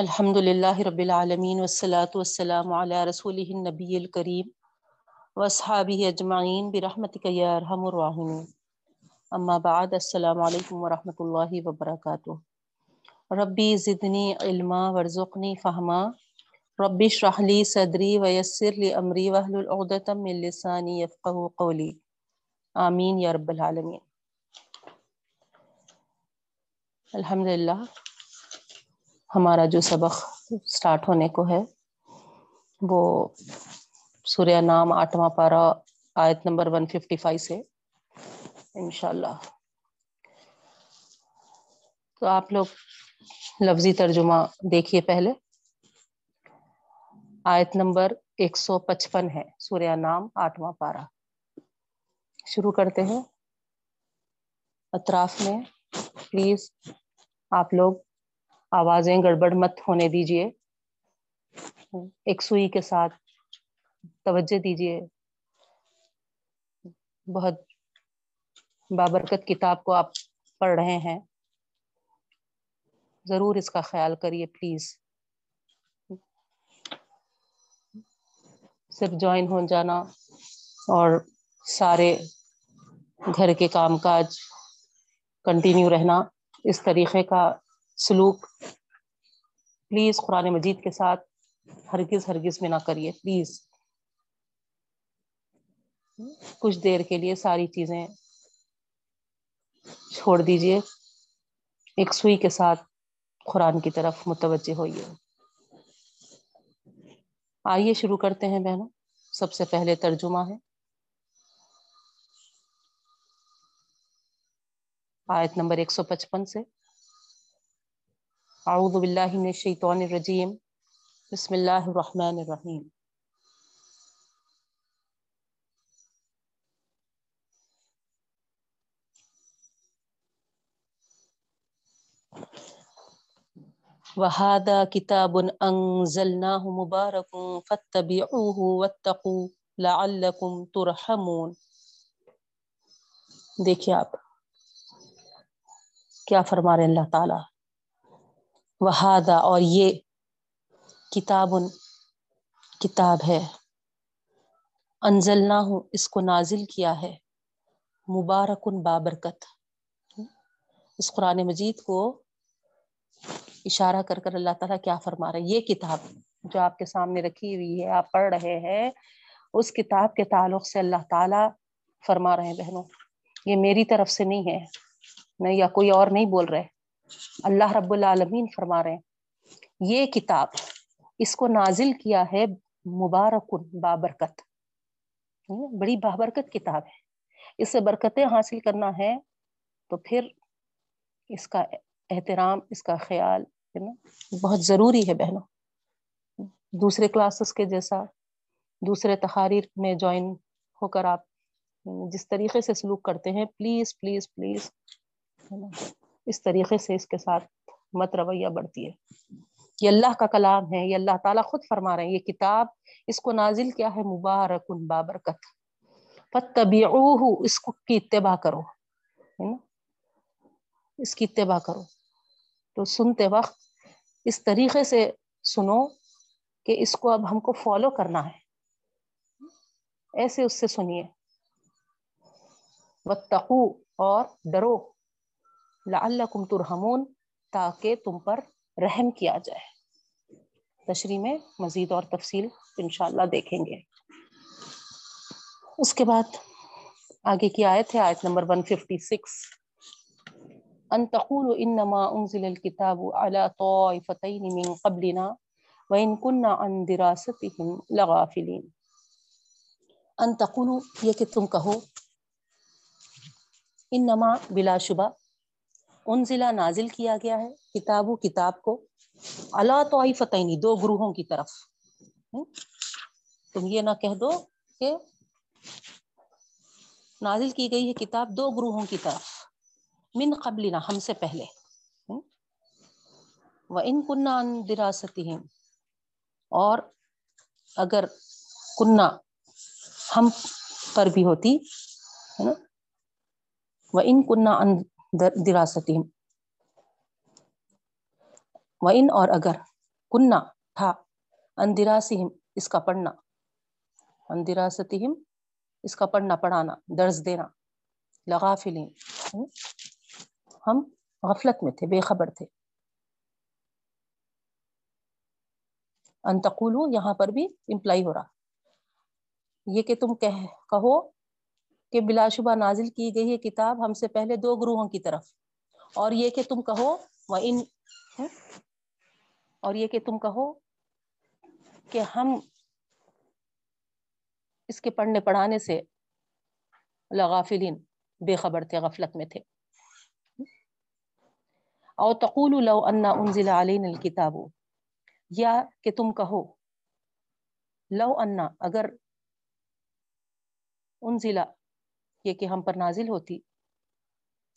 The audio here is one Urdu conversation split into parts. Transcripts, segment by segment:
الحمد للہ رب العالمین والصلاة والسلام علی رسولہ النبی الکریم واصحابہ اجمعین برحمتک یا ارحم الراحمین، اما بعد، السلام علیکم ورحمۃ اللہ وبرکاتہ۔ ربی زدنی علما وارزقنی فہما، ربی اشرح لی صدری ویسر لی امری واحلل عقدۃ من لسانی یفقہوا قولی، آمین یا رب العالمین۔ الحمدللہ، ہمارا جو سبق سٹارٹ ہونے کو ہے وہ سورۂ نام آٹھواں پارہ آیت نمبر 155 سے انشاءاللہ۔ تو آپ لوگ لفظی ترجمہ دیکھیے۔ پہلے آیت نمبر 155 ہے، سورۂ نام آٹھواں پارہ، شروع کرتے ہیں۔ اطراف میں پلیز آپ لوگ آوازیں گڑبڑ مت ہونے دیجیے، ایک سوئی کے ساتھ توجہ دیجیے۔ بہت بابرکت کتاب کو آپ پڑھ رہے ہیں، ضرور اس کا خیال کریے پلیز۔ صرف جوائن ہو جانا اور سارے گھر کے کام کاج کنٹینیو رہنا، اس طریقے کا سلوک پلیز قرآن مجید کے ساتھ ہرگز ہرگز میں نہ کریے۔ پلیز کچھ دیر کے لیے ساری چیزیں چھوڑ دیجیے، ایک سوئی کے ساتھ قرآن کی طرف متوجہ ہوئیے۔ آئیے شروع کرتے ہیں بہنوں۔ سب سے پہلے ترجمہ ہے آیت نمبر 155 سے۔ اعوذ باللہ من الشیطان الرجیم، بسم اللہ الرحمن الرحیم۔ وَهَذَا كِتَابٌ أَنزَلْنَاهُ مُبَارَكٌ فَاتَّبِعُوهُ وَاتَّقُوا لَعَلَّكُمْ تُرْحَمُونَ۔ دیکھیے آپ کیا فرما رہے ہیں اللہ تعالیٰ۔ وہادا، اور یہ کتاب، کتاب ہے، انزلنا ہوں، اس کو نازل کیا ہے، مبارکن، بابرکت۔ اس قرآن مجید کو اشارہ کر کر اللہ تعالیٰ کیا فرما رہا ہے، یہ کتاب جو آپ کے سامنے رکھی ہوئی ہے، آپ پڑھ رہے ہیں، اس کتاب کے تعلق سے اللہ تعالیٰ فرما رہے ہیں۔ بہنوں، یہ میری طرف سے نہیں ہے، نہیں یا کوئی اور نہیں بول رہے، اللہ رب العالمین فرما رہے ہیں یہ کتاب، اس کو نازل کیا ہے مبارکن، بابرکت۔ بڑی بابرکت کتاب ہے، اس سے برکتیں حاصل کرنا ہے تو پھر اس کا احترام، اس کا خیال بہت ضروری ہے بہنوں۔ دوسرے کلاسز کے جیسا، دوسرے تقاریر میں جوائن ہو کر آپ جس طریقے سے سلوک کرتے ہیں، پلیز پلیز پلیز اس طریقے سے اس کے ساتھ مت رویہ بڑھتی ہے۔ یہ اللہ کا کلام ہے، یہ اللہ تعالیٰ خود فرما رہے ہیں یہ کتاب، اس کو نازل کیا ہے مبارکن، بابرکت۔ فَاتَّبِعُوهُ، اس کو کی اتباع کرو، ہے نا، اس کی اتباع کرو۔ تو سنتے وقت اس طریقے سے سنو کہ اس کو اب ہم کو فالو کرنا ہے، ایسے اس سے سنیے۔ وَاتَّقُوا، اور ڈرو، لعلکم ترحمون، تاکہ تم پر رحم کیا جائے۔ تشریح میں مزید اور تفصیل انشاءاللہ دیکھیں گے۔ اس کے بعد آگے کی آیت ہے آیت نمبر 156۔ ان تقولوا انما انزل الكتاب على طائفتين من قبلنا وان كنا عن دراستهم لغافلين۔ ان تقولوا، یہ کہ تم کہو، انما، بلا شبہ، انزلہ، نازل کیا گیا ہے، کتابو، کتاب کو، علی طائفتین، دو گروہوں کی طرف۔ تم یہ نہ کہہ دو کہ نازل کی گئی ہے کتاب دو گروہوں کی طرف، من قبلنا، ہم سے پہلے، وَإِن كُنَّا عَن دِرَاسَتِهِمْ، اور اگر کنّا ہم پر بھی ہوتی ہے نا، وَإِن كُنَّا عَن دراستیم، وَإِن، اور اگر، کنہ تھا، اندراسہم اس کا پڑھنا، اندراستہم اس کا پڑھنا پڑھانا درس دینا، لغافلین ہم غفلت میں تھے، بے خبر تھے. ان تقولو یہاں پر بھی امپلائی ہو رہا، یہ کہ تم کہو کہ بلا شبہ نازل کی گئی ہے کتاب ہم سے پہلے دو گروہوں کی طرف، اور یہ کہ تم کہو کہ ہم اس کے پڑھنے پڑھانے سے لغافلین بے خبر تھے، غفلت میں تھے. او تقولو لو انا انزل علینا الکتاب، یا کہ تم کہو لو انا اگر انزلہ یہ کہ ہم پر نازل ہوتی،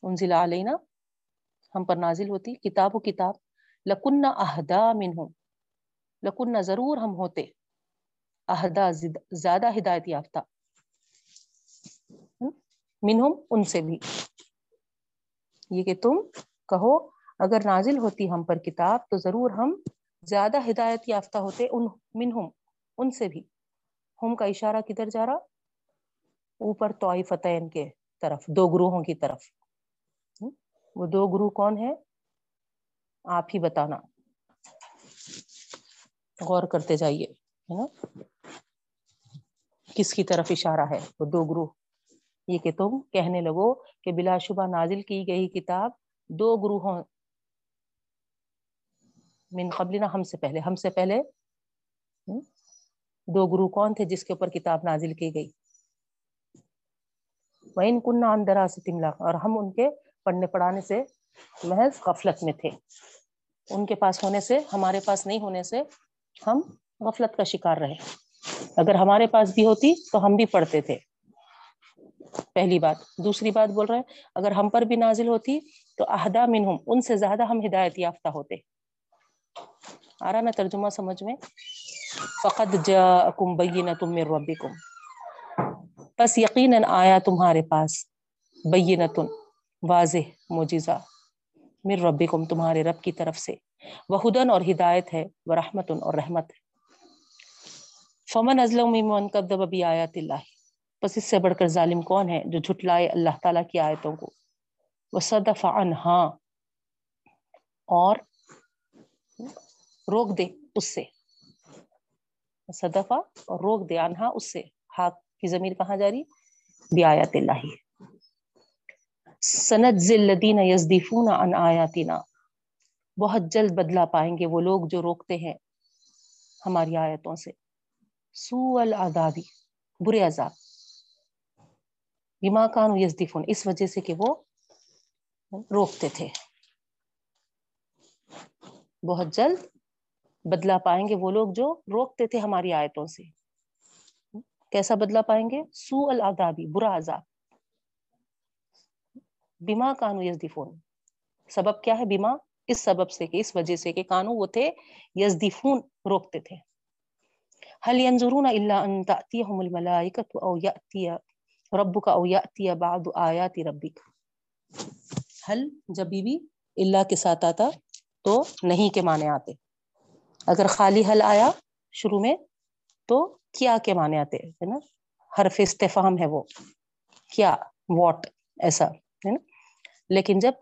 انزلہ علینا ہم پر نازل ہوتی کتاب و کتاب، لکنہ اہدا منہم لکنہ ضرور ہم ہوتے، اہدا زیادہ ہدایت یافتہ، منہم ان سے بھی. یہ کہ تم کہو اگر نازل ہوتی ہم پر کتاب تو ضرور ہم زیادہ ہدایت یافتہ ہوتے ان منہم ان سے بھی. ہم کا اشارہ کدھر جا رہا؟ اوپر طائفتین کے طرف، دو گروہوں کی طرف. وہ دو گروہ کون ہے آپ ہی بتانا، غور کرتے جائیے ہے نا کس کی طرف اشارہ ہے. وہ دو گروہ، یہ کہ تم کہنے لگو کہ بلا شبہ نازل کی گئی کتاب دو گروہوں، من قبلنا ہم سے پہلے دو گروہ کون تھے جس کے اوپر کتاب نازل کی گئی. وَإِن كُنَّا عَنْ دَرَاسَتِهِمْ لَغَافِلِينَ، اور ہم ان کے پڑھنے پڑھانے سے محض غفلت میں تھے، ان کے پاس ہونے سے ہمارے پاس نہیں ہونے سے ہم غفلت کا شکار رہے. اگر ہمارے پاس بھی ہوتی تو ہم بھی پڑھتے تھے، پہلی بات. دوسری بات بول رہے ہیں اگر ہم پر بھی نازل ہوتی تو اہدا منہم ان سے زیادہ ہم ہدایت یافتہ ہوتے. آ رہا نا ترجمہ سمجھ میں؟ فَقَدْ جَاءَكُمْ بَيِّنَةٌ مِّن رَبِّكُمْ، بس یقیناً آیا تمہارے پاس بَيِّنَةٌ واضح معجزہ، مِن رَبِّكُمْ تمہارے رب کی طرف سے، وَهُدًا اور ہدایت ہے، وَرَحْمَةٌ اور رحمت ہے. فَمَنْ أَظْلَمُ مِمَّنْ كَذَّبَ بِآيَاتِ اللَّهِ، بس اس سے بڑھ کر ظالم کون ہے جو جھٹلائے اللہ تعالیٰ کی آیتوں کو، وَصَدَفَ عَنْهَا اور روک دے اس سے، صدفہ اور روک دے، انہا اس سے، حاق کی ضمیر کہاں جاری؟ بآیات اللہ. سنجزی الذین یصدفون عن آیاتنا، بہت جلد بدلا پائیں گے وہ لوگ جو روکتے ہیں ہماری آیتوں سے، سوء العذابی برے عذاب، بما کانوا یصدفون اس وجہ سے کہ وہ روکتے تھے. بہت جلد بدلا پائیں گے وہ لوگ جو روکتے تھے ہماری آیتوں سے، کیسا بدلا پائیں گے؟ سوء العذابی برا عذاب. بما کانو یزدفون، سبب کیا ہے؟ بما اس سبب سے کہ اس وجہ سے کہ کانو وہ تھے، یزدفون روکتے تھے. هل ينظرون الا ان تاتيهم الملائکۃ او یاتی ربک او یاتی بعض آیات ربک، هل جب بھی الا کے ساتھ آتا تو نہیں کے معنی آتے، اگر خالی حل آیا شروع میں تو کیا کے معنی آتے ہے نا، حرف استفہام ہے وہ، کیا واٹ ایسا ہے نا. لیکن جب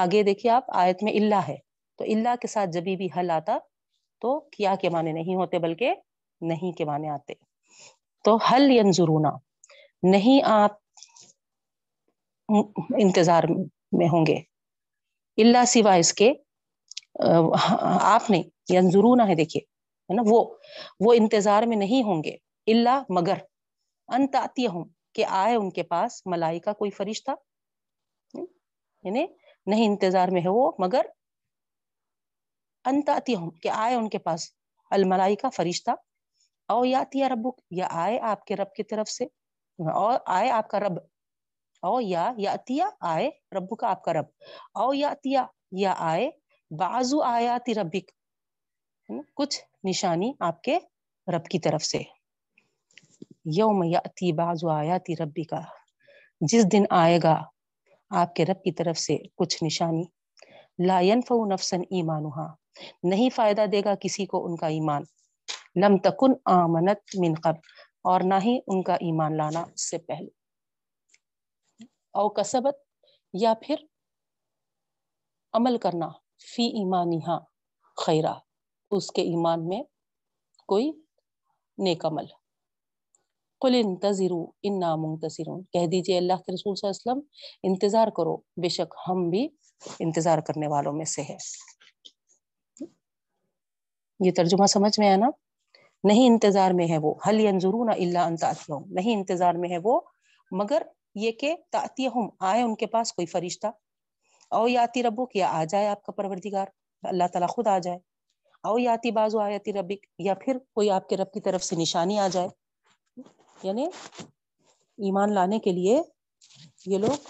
آگے دیکھیے آپ آیت میں اللہ ہے تو اللہ کے ساتھ جب بھی حل آتا تو کیا کے معنی نہیں ہوتے بلکہ نہیں کے معنی آتے. تو حل ینظرون نہیں آپ انتظار میں ہوں گے، اللہ سوائے اس کے آپ نہیں، ینظرون ہے دیکھیے ہے نا، وہ انتظار میں نہیں ہوں گے الا مگر ان تاتیہم کہ آئے ان کے پاس ملائکہ کوئی فرشتہ، یعنی نہیں انتظار میں ہے وہ مگر ان تاتیہم کہ آئے ان کے پاس الملائکہ فرشتہ، او یاتی ربک یا آئے آپ کے رب کی طرف سے، اور آئے آپ کا رب، او یاتی آئے ربک آپ کا رب، او یاتی یا آئے بعضو آیات ربک کچھ نشانی آپ کے رب کی طرف سے، یوم یاتی بعضو آیات ربک جس دن آئے گا آپ کے رب کی طرف سے کچھ نشانی، لا ينفع نفسا ایمانها، نہیں فائدہ دے گا کسی کو ان کا ایمان، لم تکن آمنت من قبل، اور نہ ہی ان کا ایمان لانا اس سے پہلے، او کسبت، یا پھر عمل کرنا، فی ایمانہا خیرہ، اس کے ایمان میں کوئی نیک عمل. قل انتظروا انا منتظرون، کہہ دیجئے اللہ کے رسول صلی اللہ علیہ وسلم انتظار کرو، بے شک ہم بھی انتظار کرنے والوں میں سے ہے. یہ ترجمہ سمجھ میں آیا نا؟ نہیں انتظار میں ہے وہ، حل ینظرون الا ان تاتیہم، نہیں انتظار میں ہے وہ مگر یہ کہ تاتیہم، آئے ان کے پاس کوئی فرشتہ، او یاتی ربک، یا آ جائے آپ کا پروردگار، اللہ تعالیٰ خود آ جائے، او یاتی بازو آیاتی ربک، یا پھر کوئی آپ کے رب کی طرف سے نشانی آ جائے. یعنی ایمان لانے کے لیے یہ لوگ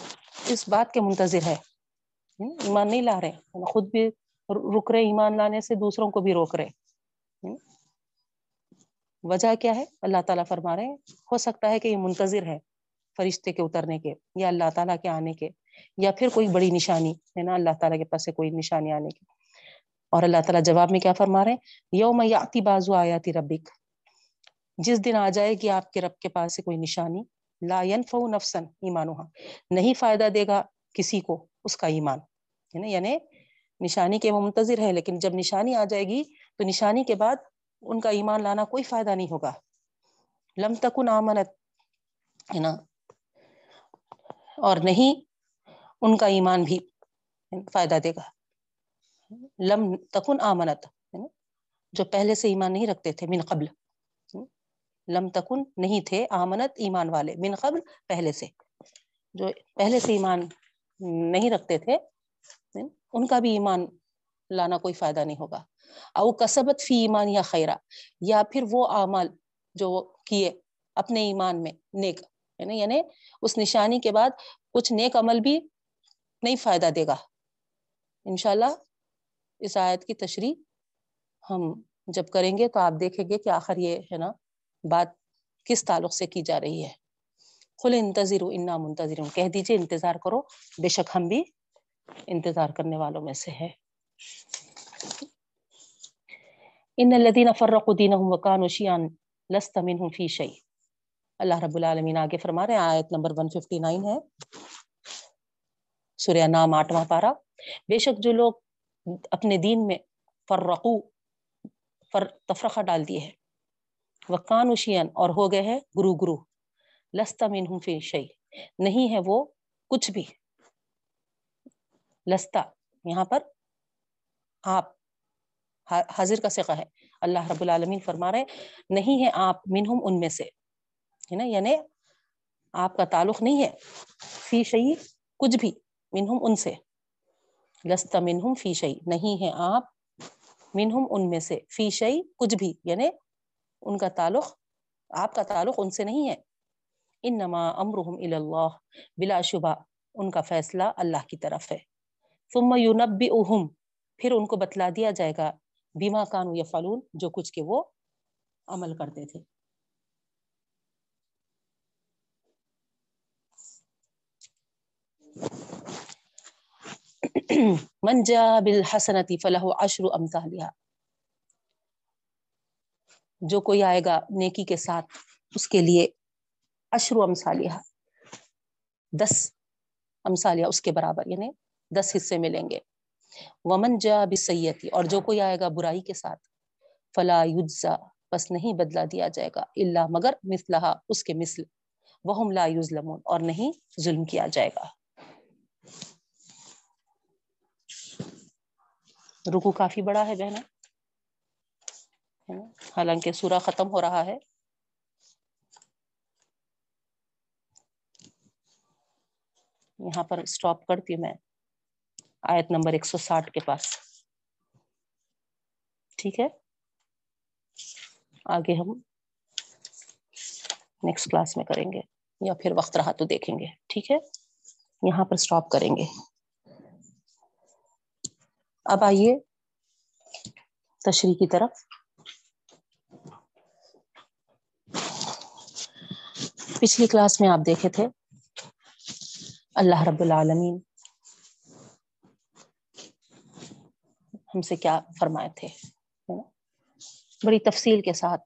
اس بات کے منتظر ہے، ایمان نہیں لا رہے، خود بھی رک رہے ایمان لانے سے، دوسروں کو بھی روک رہے. وجہ کیا ہے؟ اللہ تعالیٰ فرما رہے ہیں ہو سکتا ہے کہ یہ منتظر ہے فرشتے کے اترنے کے، یا اللہ تعالیٰ کے آنے کے، یا پھر کوئی بڑی نشانی ہے نا، اللہ تعالیٰ کے پاس سے کوئی نشانی آنے کی. اور اللہ تعالیٰ جواب میں کیا فرما رہے ہیں؟ یوم یاتی بازو آیاتی ربک، جس دن آ جائے گی آپ کے رب کے پاس سے کوئی نشانی، لا ينفع نفسا ایمانها، نہیں فائدہ دے گا کسی کو اس کا ایمان. یعنی نشانی کے وہ منتظر ہے، لیکن جب نشانی آ جائے گی تو نشانی کے بعد ان کا ایمان لانا کوئی فائدہ نہیں ہوگا. لم تکن آمنت، ہے نا، اور نہیں ان کا ایمان بھی فائدہ دے گا. لم تکن آمنت، جو پہلے سے ایمان نہیں رکھتے تھے، من قبل، لم تکن نہیں تھے، آمنت ایمان والے، من قبل پہلے سے، جو پہلے سے ایمان نہیں رکھتے تھے ان کا بھی ایمان لانا کوئی فائدہ نہیں ہوگا. او کسبت فی ایمان یا خیرہ، یا پھر وہ اعمال جو کیے اپنے ایمان میں نیک، یعنی اس نشانی کے بعد کچھ نیک عمل بھی نہیں فائدہ دے گا. انشاءاللہ اس آیت کی تشریح ہم جب کریں گے تو آپ دیکھیں گے کہ آخر یہ ہے نا بات کس تعلق سے کی جا رہی ہے. قل انتظروا انا منتظرون، کہہ دیجئے انتظار کرو بے شک ہم بھی انتظار کرنے والوں میں سے ہے. ان الذين فرقوا دينهم وكانوا شيعا لست منهم في شيء، اللہ رب العالمین آگے فرما رہے ہیں، آیت نمبر 159 ہے، سورہ نام 8واں پارہ. بے شک جو لوگ اپنے دین میں تفرقہ ڈال دیے ہیں، وقان وشین، اور ہو گئے ہیں گرو گرو، لست منہم فی شیء، نہیں ہے وہ کچھ بھی. لستا یہاں پر آپ حاضر کا صیغہ ہے، اللہ رب العالمین فرما رہے نہیں ہے آپ، منہم ان میں سے، ہے نا، یعنی آپ کا تعلق نہیں ہے، فی شیء کچھ بھی، منہم ان سے، لست منہم فی شیء، نہیں ہے آپ منہم ان میں سے، فی شیء کچھ بھی، یعنی ان کا تعلق، آپ کا تعلق ان سے نہیں ہے. انما امرهم الی اللہ، بلا شبہ ان کا فیصلہ اللہ کی طرف ہے. ثم ینبئهم، پھر ان کو بتلا دیا جائے گا، بما کانوا یفعلون، جو کچھ کہ وہ عمل کرتے تھے. من جاء بالحسنۃ فلہ عشر امثالها، جو کوئی آئے گا نیکی کے ساتھ اس کے لیے عشر امثالہ، 10 امثالیہ اس کے برابر، یعنی 10 حصے ملیں گے. ومن جاء بالسیئۃ، اور جو کوئی آئے گا برائی کے ساتھ، فلا یجزا، پس نہیں بدلا دیا جائے گا، الا مگر مثلہا، اس کے مثل، وہم لا یظلمون، اور نہیں ظلم کیا جائے گا. رکوع کافی بڑا ہے بہنیں، حالانکہ سورہ ختم ہو رہا ہے. یہاں پر سٹاپ کرتی ہوں میں، آیت نمبر 160 کے پاس، ٹھیک ہے؟ آگے ہم نیکسٹ کلاس میں کریں گے، یا پھر وقت رہا تو دیکھیں گے، ٹھیک ہے؟ یہاں پر سٹاپ کریں گے. اب آئیے تشریح کی طرف. پچھلی کلاس میں آپ دیکھے تھے اللہ رب العالمین ہم سے کیا فرمائے تھے، بڑی تفصیل کے ساتھ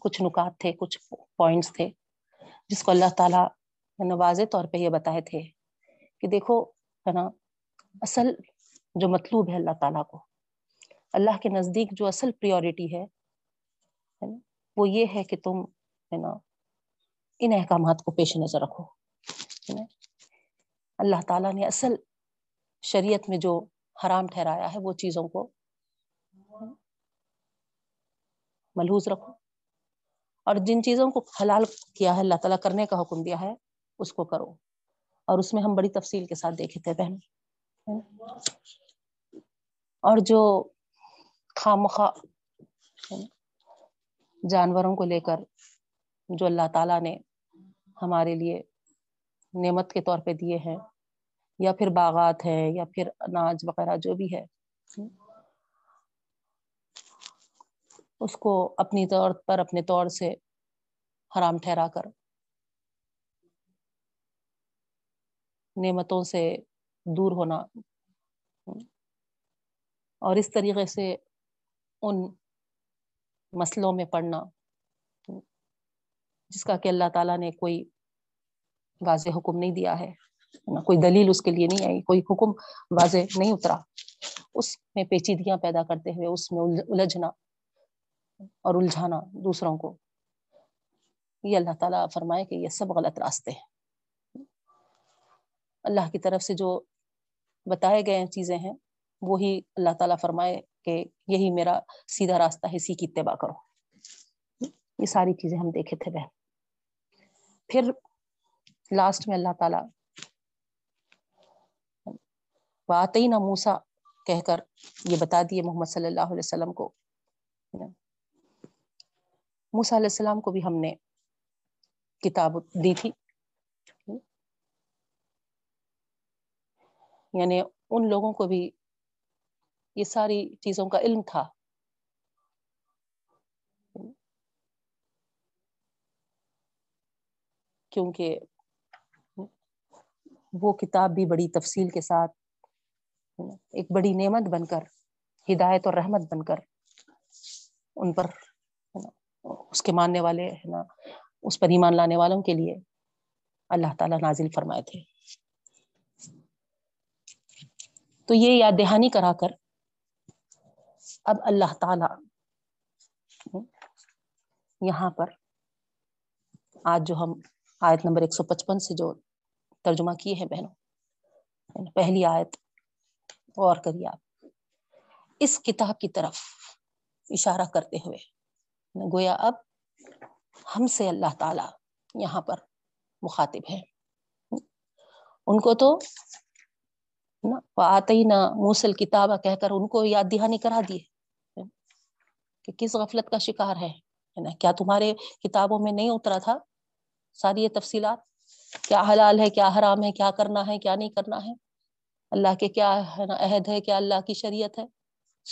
کچھ نکات تھے، کچھ پوائنٹس تھے جس کو اللہ تعالیٰ نے واضح طور پہ یہ بتائے تھے کہ دیکھو ہے نا، اصل جو مطلوب ہے اللہ تعالیٰ کو، اللہ کے نزدیک جو اصل پریورٹی ہے وہ یہ ہے کہ تم ہے نا ان احکامات کو پیش نظر رکھو. اللہ تعالیٰ نے اصل شریعت میں جو حرام ٹھہرایا ہے وہ چیزوں کو ملحوظ رکھو، اور جن چیزوں کو حلال کیا ہے اللہ تعالیٰ کرنے کا حکم دیا ہے اس کو کرو. اور اس میں ہم بڑی تفصیل کے ساتھ دیکھے تھے بہن. اور جو خامخواہ جانوروں کو لے کر جو اللہ تعالیٰ نے ہمارے لیے نعمت کے طور پہ دیے ہیں، یا پھر باغات ہیں، یا پھر اناج وغیرہ جو بھی ہے، اس کو اپنی طور پر اپنے طور سے حرام ٹھہرا کر نعمتوں سے دور ہونا، اور اس طریقے سے ان مسئلوں میں پڑنا جس کا کہ اللہ تعالیٰ نے کوئی واضح حکم نہیں دیا ہے، کوئی دلیل اس کے لیے نہیں آئی، کوئی حکم واضح نہیں اترا، اس میں پیچیدگیاں پیدا کرتے ہوئے اس میں الجھنا اور الجھانا دوسروں کو، یہ اللہ تعالیٰ فرمائے کہ یہ سب غلط راستے ہیں. اللہ کی طرف سے جو بتائے گئے چیزیں ہیں وہی اللہ تعالیٰ فرمائے کہ یہی میرا سیدھا راستہ ہے، اسی کی اتباع کرو. یہ ساری چیزیں ہم دیکھے تھے بہن. پھر لاسٹ میں اللہ تعالیٰ وَآتَيْنَا موسیٰ کہہ کر یہ بتا دیے محمد صلی اللہ علیہ وسلم کو، موسیٰ علیہ السلام کو بھی ہم نے کتاب دی تھی، یعنی ان لوگوں کو بھی یہ ساری چیزوں کا علم تھا، کیونکہ وہ کتاب بھی بڑی تفصیل کے ساتھ ایک بڑی نعمت بن کر، ہدایت اور رحمت بن کر ان پر، اس کے ماننے والے ہے نا، اس پر ایمان لانے والوں کے لیے اللہ تعالیٰ نازل فرمائے تھے. تو یہ یاد دہانی کرا کر اب اللہ تعالیٰ یہاں پر آج جو ہم آیت نمبر 155 سے جو ترجمہ کیے ہیں بہنوں، پہلی آیت غور کریے آپ، اس کتاب کی طرف اشارہ کرتے ہوئے گویا اب ہم سے اللہ تعالیٰ یہاں پر مخاطب ہے. ان کو تو وَآتَيْنَا مُوسَى الْكِتَابَ کہہ کر ان کو یاد دہانی کرا دیے کہ کس غفلت کا شکار ہے، کیا تمہارے کتابوں میں نہیں اترا تھا ساری یہ تفصیلات، کیا حلال ہے، کیا حرام ہے، کیا کرنا ہے، کیا نہیں کرنا ہے، اللہ کے کیا عہد ہے، کیا اللہ کی شریعت ہے،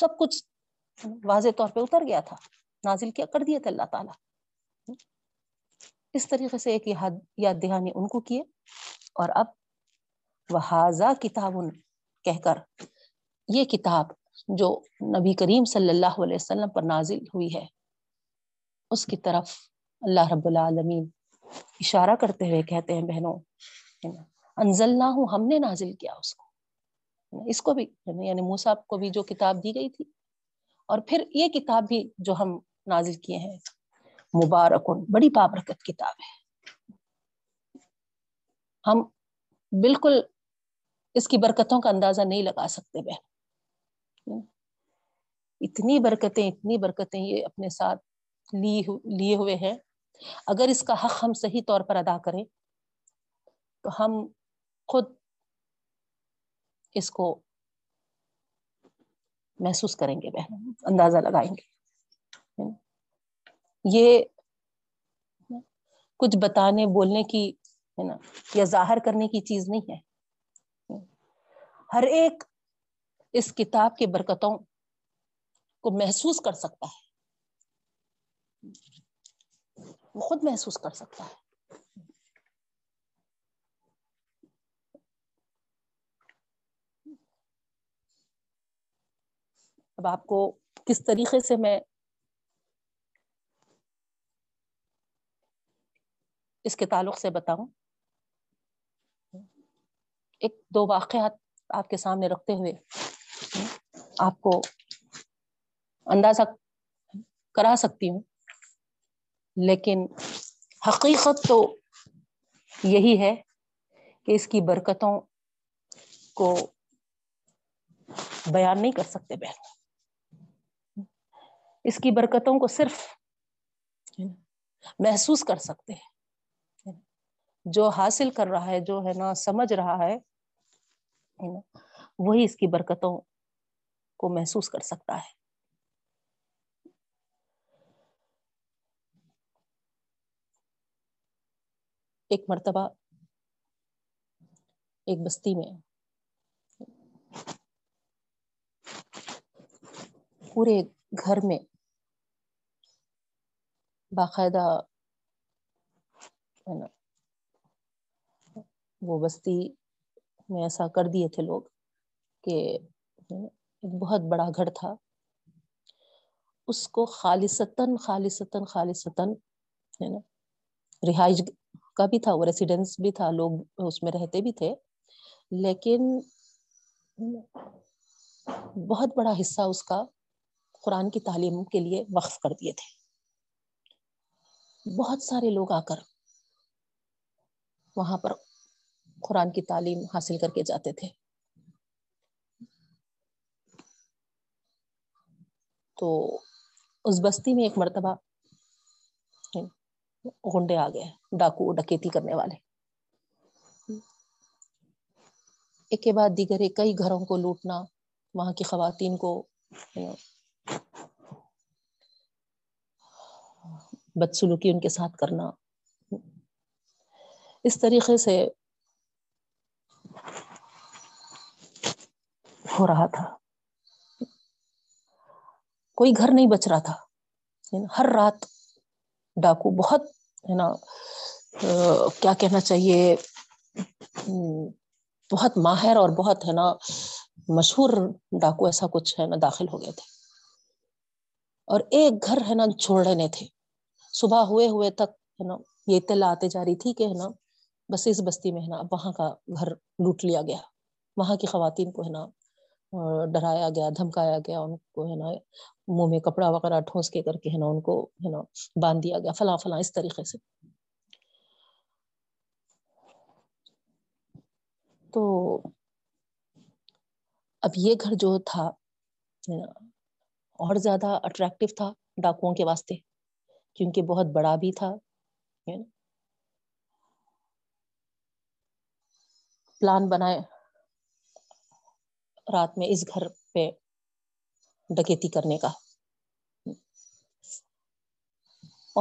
سب کچھ واضح طور پہ اتر گیا تھا، نازل کیا کر دیے تھے اللہ تعالیٰ. اس طریقے سے ایک یاد دہانی ان کو کیے، اور اب وہذا کتابن کہہ کر یہ کتاب جو نبی کریم صلی اللہ علیہ وسلم پر نازل ہوئی ہے اس کی طرف اللہ رب العالمین اشارہ کرتے ہوئے کہتے ہیں بہنوں، انزلناہ، ہم نے نازل کیا اس کو، اس کو بھی یعنی موسیٰ کو بھی جو کتاب دی گئی تھی، اور پھر یہ کتاب بھی جو ہم نازل کیے ہیں، مبارکن، بڑی بابرکت کتاب ہے. ہم بالکل اس کی برکتوں کا اندازہ نہیں لگا سکتے بہن، اتنی برکتیں، اتنی برکتیں یہ اپنے ساتھ لیے ہوئے ہیں. اگر اس کا حق ہم صحیح طور پر ادا کریں تو ہم خود اس کو محسوس کریں گے بہن، اندازہ لگائیں گے. یہ کچھ بتانے بولنے کی ہے نا یا ظاہر کرنے کی چیز نہیں ہے. ہر ایک اس کتاب کے برکتوں کو محسوس کر سکتا ہے، وہ خود محسوس کر سکتا ہے. اب آپ کو کس طریقے سے میں اس کے تعلق سے بتاؤں. ایک دو واقعات آپ کے سامنے رکھتے ہوئے آپ کو اندازہ کرا سکتی ہوں, لیکن حقیقت تو یہی ہے کہ اس کی برکتوں کو بیان نہیں کر سکتے بہن, اس کی برکتوں کو صرف محسوس کر سکتے ہیں. جو حاصل کر رہا ہے, جو ہے نا سمجھ رہا ہے, وہی اس کی برکتوں کو محسوس کر سکتا ہے. ایک مرتبہ ایک بستی میں پورے گھر میں باقاعدہ وہ بستی میں ایسا کر دیے تھے لوگ کہ ایک بہت بڑا گھر تھا, اس کو خالصتاً ہے نا رہائش کا بھی تھا, وہ ریسیڈنس بھی تھا, لوگ اس میں رہتے بھی تھے, لیکن بہت بڑا حصہ اس کا قرآن کی تعلیم کے لیے وقف کر دیے تھے. بہت سارے لوگ آ کر وہاں پر قرآن کی تعلیم حاصل کر کے جاتے تھے. تو اس بستی میں ایک مرتبہ گنڈے آ گئے, ڈاکو ڈکیتی کرنے والے, ایک کے بعد دیگر کئی گھروں کو لوٹنا, وہاں کی خواتین کو, بدسلوکی ان کے ساتھ کرنا. اس طریقے سے ہو رہا تھا, کوئی گھر نہیں بچ رہا تھا. ہر رات ڈاکو بہت ہے نا کیا کہنا چاہیے, بہت ماہر اور بہت ہے نا مشہور ڈاکو ایسا کچھ ہے نا داخل ہو گئے تھے, اور ایک گھر ہے نا چھوڑ رہے تھے. صبح ہوئے ہوئے تک ہے نا یہ اطلاع آتے جا رہی تھی کہ ہے نا بس اس بستی میں ہے نا وہاں کا گھر لوٹ لیا گیا, وہاں کی خواتین کو ہے نا ڈرایا گیا, دھمکایا گیا, ان کو ہے نا منہ میں کپڑا وغیرہ ٹھونس کے کر کے ہے نا ان کو ہے نا باندھ دیا گیا, فلاں فلاں اس طریقے سے. تو اب یہ گھر جو تھا اور زیادہ اٹریکٹو تھا ڈاکوؤں کے واسطے, کیونکہ بہت بڑا بھی تھا, پلان بنائے رات میں اس گھر پہ ڈکیتی کرنے کا,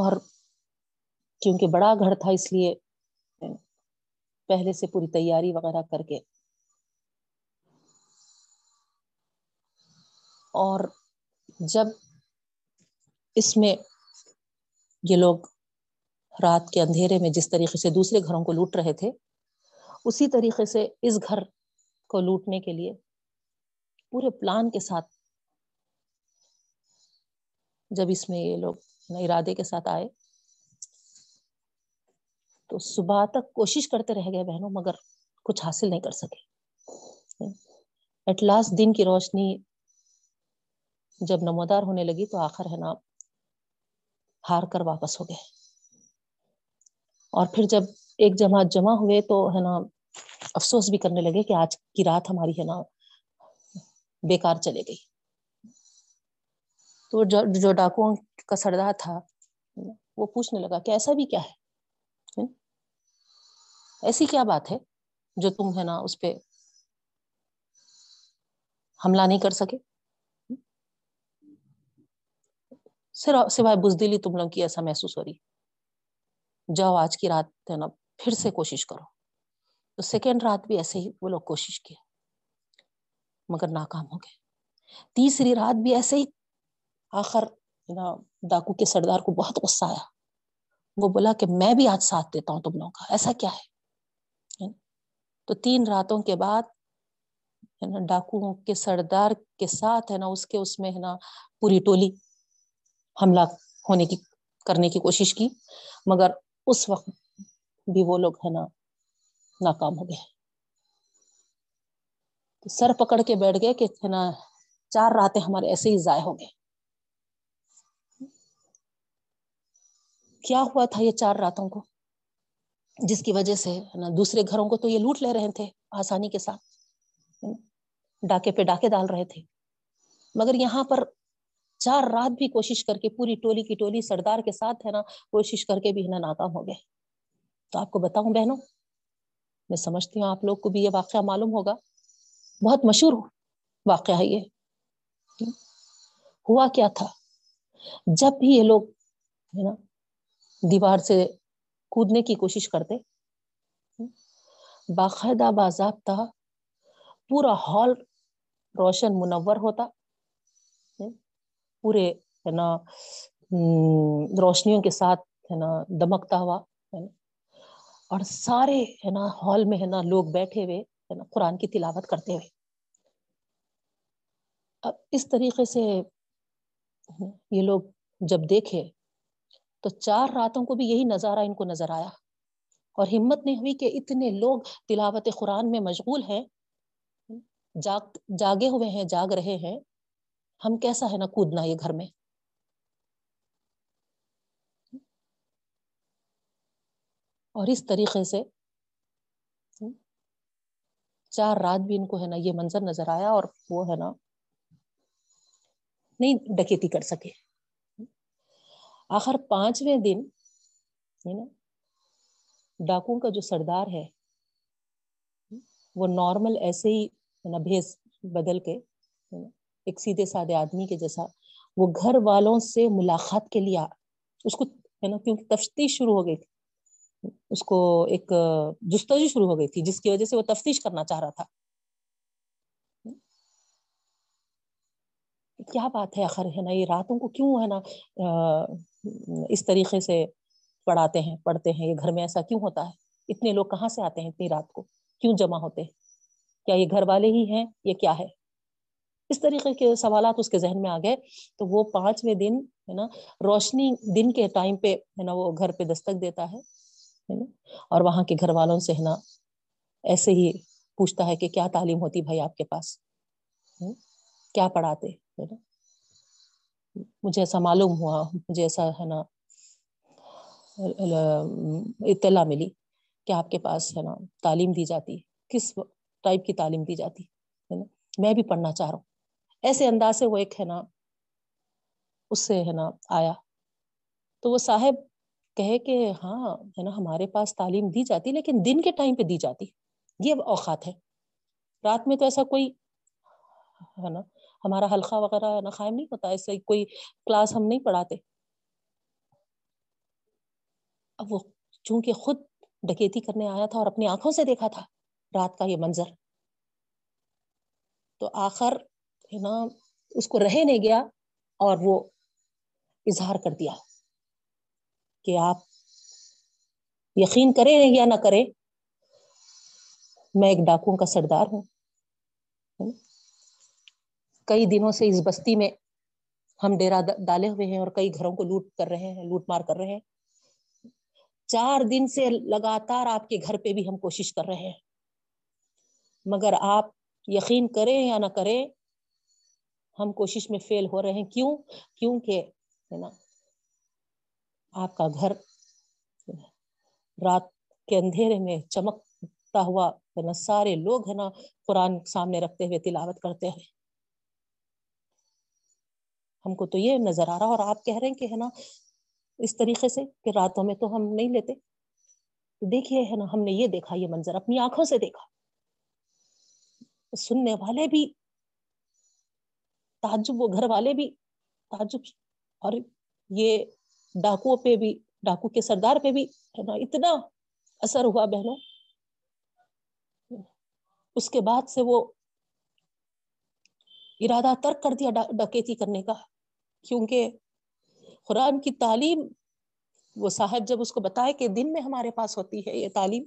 اور کیونکہ بڑا گھر تھا اس لیے پہلے سے پوری تیاری وغیرہ کر کے, اور جب اس میں یہ لوگ رات کے اندھیرے میں جس طریقے سے دوسرے گھروں کو لوٹ رہے تھے, اسی طریقے سے اس گھر کو لوٹنے کے لیے پورے پلان کے ساتھ جب اس میں یہ لوگ ارادے کے ساتھ آئے تو صبح تک کوشش کرتے رہ گئے بہنوں, مگر کچھ حاصل نہیں کر سکے. ایٹ لاسٹ دن کی روشنی جب نمودار ہونے لگی تو آخر ہے نا ہار کر واپس ہو گئے. اور پھر جب ایک جماعت جمع ہوئے تو ہے نا افسوس بھی کرنے لگے کہ آج کی رات ہماری ہے نا بیکار چلے گئی. تو جو ڈاکوؤں کا سردار تھا وہ پوچھنے لگا کہ ایسا بھی کیا ہے, ایسی کیا بات ہے جو تم ہے نا اس پہ حملہ نہیں کر سکے, سوائے بزدلی تم لوگ کی ایسا محسوس ہو رہی. جاؤ آج کی رات ہے نا پھر سے کوشش کرو. تو سیکنڈ رات بھی ایسے ہی وہ لوگ کوشش کیے مگر ناکام ہو گئے. تیسری رات بھی ایسے ہی, آخر ڈاکو کے سردار کو بہت غصہ آیا, وہ بولا کہ میں بھی آج ساتھ دیتا ہوں تم لوگوں کا, ایسا کیا ہے. تو 3 راتوں کے بعد ہے نا ڈاکوؤں کے سردار کے ساتھ ہے نا اس کے اس میں ہے نا پوری ٹولی حملہ ہونے کی کرنے کی کوشش کی، مگر اس وقت بھی وہ لوگ ہے نا ناکام ہو گئے، تو سر پکڑ کے بیٹھ گئے کہ ہے نا 4 راتیں ہمارے ایسے ہی ضائع ہو گئے۔ کیا ہوا تھا یہ 4 راتوں کو جس کی وجہ سے نا دوسرے گھروں کو تو یہ لوٹ لے رہے تھے آسانی کے ساتھ، ڈاکے پہ ڈاکے ڈال رہے تھے، مگر یہاں پر 4 رات بھی کوشش کر کے پوری ٹولی کی ٹولی سردار کے ساتھ ہے نا کوشش کر کے بھی نا ناکام ہو گئے۔ تو آپ کو بتاؤں بہنوں، میں سمجھتی ہوں آپ لوگ کو بھی یہ واقعہ معلوم ہوگا، بہت مشہور واقعہ ہے یہ۔ ہوا کیا تھا، جب بھی یہ لوگ ہے نا دیوار سے کودنے کی کوشش کرتے، باقاعدہ باضابطہ پورا ہال روشن منور ہوتا، پورے ہے نا روشنیوں کے ساتھ ہے نا دمکتا ہوا، اور سارے ہے نا ہال میں ہے نا لوگ بیٹھے ہوئے ہے نا قرآن کی تلاوت کرتے ہوئے۔ اب اس طریقے سے یہ لوگ جب دیکھے تو 4 راتوں کو بھی یہی نظارہ ان کو نظر آیا، اور ہمت نہیں ہوئی کہ اتنے لوگ تلاوت قرآن میں مشغول ہیں، جاگے ہوئے ہیں، جاگ رہے ہیں، ہم کیسا ہے نا کودنا یہ گھر میں۔ اور اس طریقے سے 4 رات بھی ان کو ہے نا یہ منظر نظر آیا، اور وہ ہے نا نہیں ڈکیتی کر سکے۔ آخر 5ویں دن ڈاکوؤں کا جو سردار ہے وہ نارمل ایسے ہی نا بھیس بدل کے ایک سیدھے سادے آدمی کے جیسا وہ گھر والوں سے ملاقات کے لیے اس کو ہے نا کیونکہ تفتیش شروع ہو گئی تھی، اس کو ایک جستجو شروع ہو گئی تھی جس کی وجہ سے وہ تفتیش کرنا چاہ رہا تھا۔ کیا بات ہے، آخر ہے نا یہ راتوں کو کیوں ہے نا اس طریقے سے پڑھتے ہیں، یہ گھر میں ایسا کیوں ہوتا ہے، اتنے لوگ کہاں سے آتے ہیں، اتنی رات کو کیوں جمع ہوتے ہیں، کیا یہ گھر والے ہی ہیں، یہ کیا ہے؟ اس طریقے کے سوالات اس کے ذہن میں آ گئے۔ تو وہ 5ویں دن ہے نا روشنی دن کے ٹائم پہ ہے نا وہ گھر پہ دستک دیتا ہے نا، اور وہاں کے گھر والوں سے ہے نا ایسے ہی پوچھتا ہے کہ کیا تعلیم ہوتی بھائی آپ کے پاس، کیا پڑھاتے ہے نا، مجھے ایسا معلوم ہوا، مجھے ایسا ہے نا اطلاع ملی کہ آپ کے پاس ہے نا تعلیم دی جاتی ہے، کس ٹائپ کی تعلیم دی جاتی ہے نا، میں بھی پڑھنا چاہ رہا ہوں۔ ایسے انداز سے وہ ایک ہے نا اس سے ہے نا آیا، تو وہ صاحب کہے کہ ہاں ہے نا ہمارے پاس تعلیم دی جاتی لیکن دن کے ٹائم پہ دی جاتی، یہ اوقات ہے، رات میں تو ایسا کوئی ہے نا ہمارا حلقہ وغیرہ نا قائم نہیں ہوتا، ایسے کوئی کلاس ہم نہیں پڑھاتے۔ اب وہ چونکہ خود ڈکیتی کرنے آیا تھا اور اپنی آنکھوں سے دیکھا تھا رات کا یہ منظر، تو آخر ہے نا اس کو رہے نہیں گیا اور وہ اظہار کر دیا کہ آپ یقین کریں یا نہ کریں میں ایک ڈاکوؤں کا سردار ہوں، کئی دنوں سے اس بستی میں ہم ڈیرا ڈالے ہوئے ہیں اور کئی گھروں کو لوٹ مار کر رہے ہیں، 4 دن سے لگاتار آپ کے گھر پہ بھی ہم کوشش کر رہے ہیں، مگر آپ یقین کریں یا نہ کریں ہم کوشش میں فیل ہو رہے ہیں۔ کیونکہ ہے نا آپ کا گھر رات کے اندھیرے میں چمکتا ہوا ہے نا، سارے لوگ ہے نا قرآن سامنے رکھتے ہوئے تلاوت کرتے ہیں، ہم کو تو یہ نظر آ رہا، اور آپ کہہ رہے ہیں کہ ہے نا اس طریقے سے کہ راتوں میں تو ہم نہیں لیتے۔ دیکھیے ہے نا ہم نے یہ دیکھا، یہ منظر اپنی آنکھوں سے دیکھا، سننے والے بھی تعجب، وہ گھر والے بھی تعجب، اور یہ ڈاکوؤں پہ بھی، ڈاکو کے سردار پہ بھی ہے نا اتنا اثر ہوا بہنوں۔ اس کے بعد سے وہ ارادہ ترک کر دیا ڈکیتی کرنے کا، کیونکہ قرآن کی تعلیم وہ صاحب جب اس کو بتائے کہ دن میں ہمارے پاس ہوتی ہے یہ تعلیم،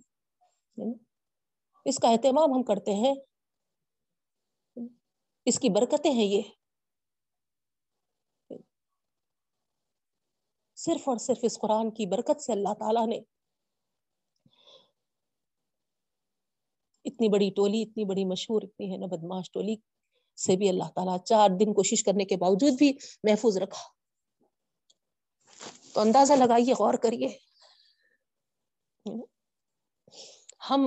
اس کا اہتمام ہم کرتے ہیں، اس کی برکتیں ہیں یہ صرف اور صرف اس قرآن کی برکت سے اللہ تعالیٰ نے اتنی بڑی ٹولی اتنی بڑی مشہور اتنی ہے نا بدماش ٹولی سے بھی اللہ تعالیٰ 4 دن کوشش کرنے کے باوجود بھی محفوظ رکھا. تو اندازہ لگائیے غور کریے ہم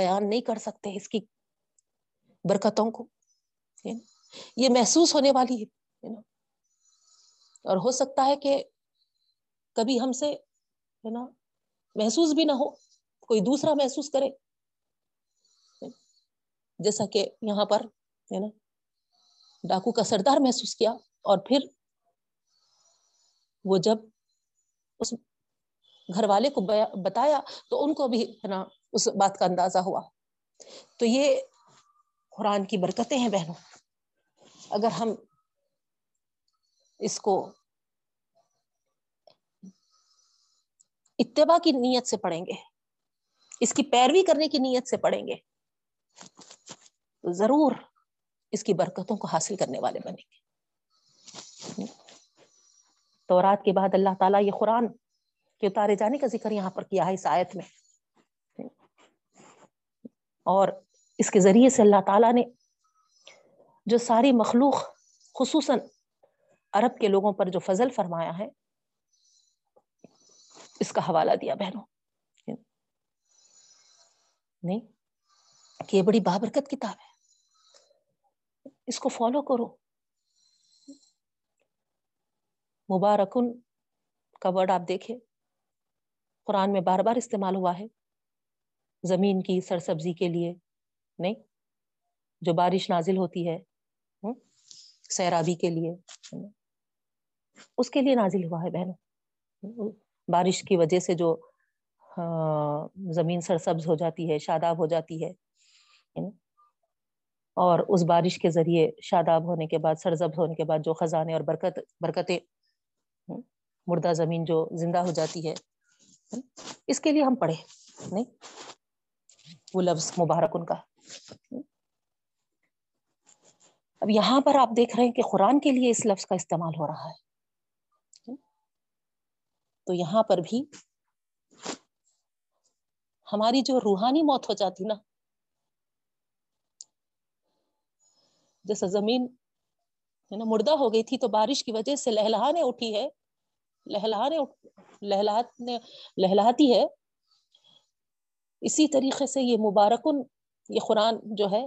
بیان نہیں کر سکتے اس کی برکتوں کو, یہ محسوس ہونے والی ہے نا, اور ہو سکتا ہے کہ کبھی ہم سے ہے نا محسوس بھی نہ ہو, کوئی دوسرا محسوس کرے, جیسا کہ یہاں پر ہے نا ڈاکو کا سردار محسوس کیا, اور پھر وہ جب اس گھر والے کو بتایا تو ان کو بھی ہے نا اس بات کا اندازہ ہوا. تو یہ قرآن کی برکتیں ہیں بہنوں, اگر ہم اس کو اتباع کی نیت سے پڑھیں گے, اس کی پیروی کرنے کی نیت سے پڑھیں گے تو ضرور اس کی برکتوں کو حاصل کرنے والے بنیں گے. تورات کے بعد اللہ تعالیٰ یہ قرآن کے اتارے جانے کا ذکر یہاں پر کیا ہے اس آیت میں, اور اس کے ذریعے سے اللہ تعالیٰ نے جو ساری مخلوق خصوصاً عرب کے لوگوں پر جو فضل فرمایا ہے اس کا حوالہ دیا بہنوں, نہیں کہ یہ بڑی بابرکت کتاب ہے, اس کو فالو کرو. مبارکن کا ورڈ آپ دیکھیں قرآن میں بار بار استعمال ہوا ہے, زمین کی سرسبزی کے لیے نہیں جو بارش نازل ہوتی ہے سیرابی کے لیے, اس کے لیے نازل ہوا ہے بہنوں. بارش کی وجہ سے جو زمین سرسبز ہو جاتی ہے, شاداب ہو جاتی ہے, اور اس بارش کے ذریعے شاداب ہونے کے بعد سرسبز ہونے کے بعد جو خزانے اور برکتیں مردہ زمین جو زندہ ہو جاتی ہے, اس کے لیے ہم پڑھے نہیں وہ لفظ مبارک ان کا. اب یہاں پر آپ دیکھ رہے ہیں کہ قرآن کے لیے اس لفظ کا استعمال ہو رہا ہے, تو یہاں پر بھی ہماری جو روحانی موت ہو جاتی نا, جیسا زمین ہے نا مردہ ہو گئی تھی تو بارش کی وجہ سے لہلہانے اٹھی ہے, لہلاتی ہے, اسی طریقے سے یہ مبارکن یہ قرآن جو ہے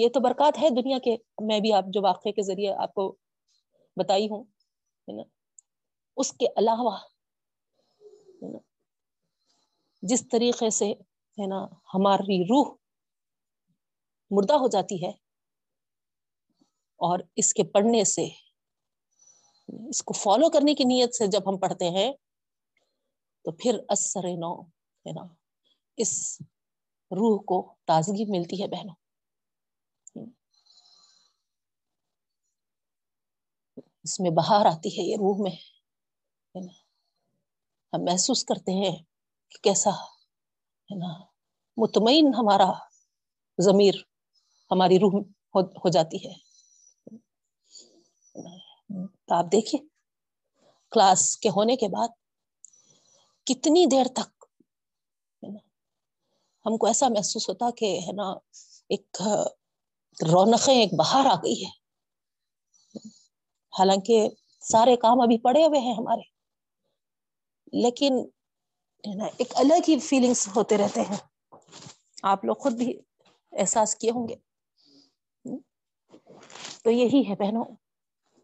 یہ تو برکات ہے دنیا کے. میں بھی آپ جو واقعے کے ذریعے آپ کو بتائی ہوں ہے نا, اس کے علاوہ جس طریقے سے ہے نا ہماری روح مردہ ہو جاتی ہے اور اس کے پڑھنے سے, اس کو فالو کرنے کی نیت سے جب ہم پڑھتے ہیں تو پھر اثر نو ہے نا اس روح کو تازگی ملتی ہے بہنوں. اس میں بہار آتی ہے, یہ روح میں ہم محسوس کرتے ہیں کہ کیسا ہے نا مطمئن ہمارا ضمیر, ہماری روح ہو جاتی ہے. تو آپ دیکھیے کلاس کے ہونے کے بعد کتنی دیر تک ہم کو ایسا محسوس ہوتا کہ ہے نا ایک رونقیں, ایک بہار آ گئی ہے, حالانکہ سارے کام ابھی پڑے ہوئے ہیں ہمارے, لیکن ہے نا ایک الگ ہی فیلنگس ہوتے رہتے ہیں. آپ لوگ خود بھی احساس کیے ہوں گے. تو یہی ہے بہنوں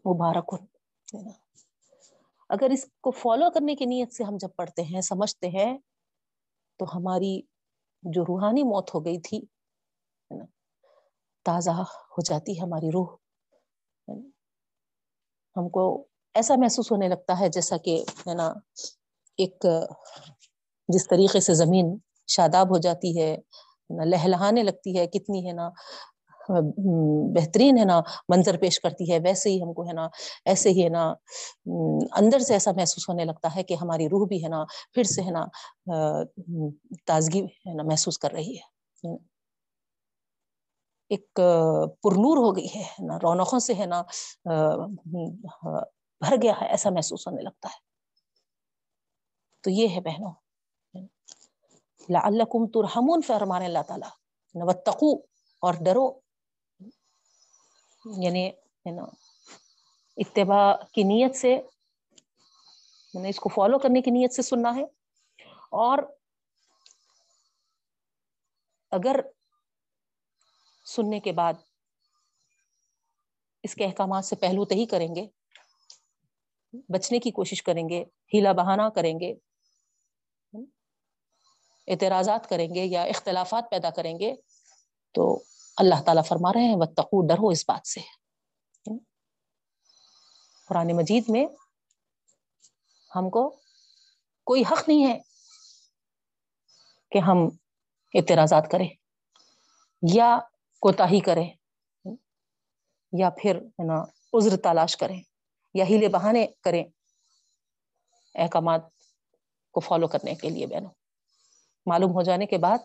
مبارک ہے نا, اگر اس کو فالو کرنے کی نیت سے ہم جب پڑھتے ہیں سمجھتے ہیں تو ہماری جو روحانی موت ہو گئی تھی ہے نا تازہ ہو جاتی ہے ہماری روح. ہم کو ایسا محسوس ہونے لگتا ہے جیسا کہ ہے نا ایک جس طریقے سے زمین شاداب ہو جاتی ہے, لہلہانے لگتی ہے, کتنی ہے نا بہترین ہے نا منظر پیش کرتی ہے, ویسے ہی ہم کو ہے نا ایسے ہی ہے نا اندر سے ایسا محسوس ہونے لگتا ہے کہ ہماری روح بھی ہے نا پھر سے ہے نا تازگی ہے نا محسوس کر رہی ہے. ایک پرنور ہو گئی ہے نا، رونقوں سے ہے نا بھر گیا ہے، ایسا محسوس ہونے لگتا ہے. تو یہ ہے بہنوں، لعلکم ترحمون، فرمان اللہ تعالیٰ واتقوا، اور ڈرو، یعنی اتباع کی نیت سے، یعنی اس کو فالو کرنے کی نیت سے سننا ہے. اور اگر سننے کے بعد اس کے احکامات سے پہلو تہی کریں گے، بچنے کی کوشش کریں گے، ہیلا بہانہ کریں گے، اعتراضات کریں گے یا اختلافات پیدا کریں گے، تو اللہ تعالیٰ فرما رہے ہیں واتقوا، ڈرو اس بات سے. قرآن مجید میں ہم کو کوئی حق نہیں ہے کہ ہم اعتراضات کریں یا کوتاہی کریں یا پھر نا عذر تلاش کریں یا ہیلے بہانے کریں احکامات کو فالو کرنے کے لیے. بہنوں، معلوم ہو جانے کے بعد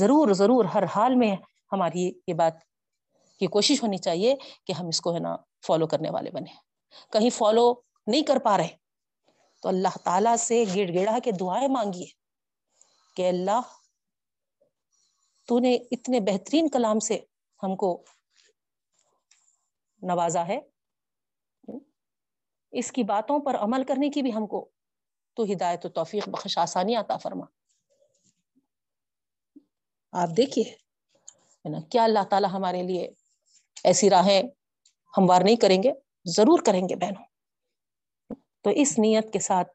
ضرور ضرور ہر حال میں ہماری یہ بات کی کوشش ہونی چاہیے کہ ہم اس کو ہے نا فالو کرنے والے بنے. کہیں فالو نہیں کر پا رہے تو اللہ تعالیٰ سے گڑ گڑا کے دعائیں مانگیے کہ اللہ، تو نے اتنے بہترین کلام سے ہم کو نوازا ہے، اس کی باتوں پر عمل کرنے کی بھی ہم کو تو ہدایت و توفیق بخش، آسانی عطا فرما. آپ دیکھیے کیا اللہ تعالیٰ ہمارے لیے ایسی راہیں ہموار نہیں کریں گے، ضرور کریں گے بہنوں. تو اس نیت کے ساتھ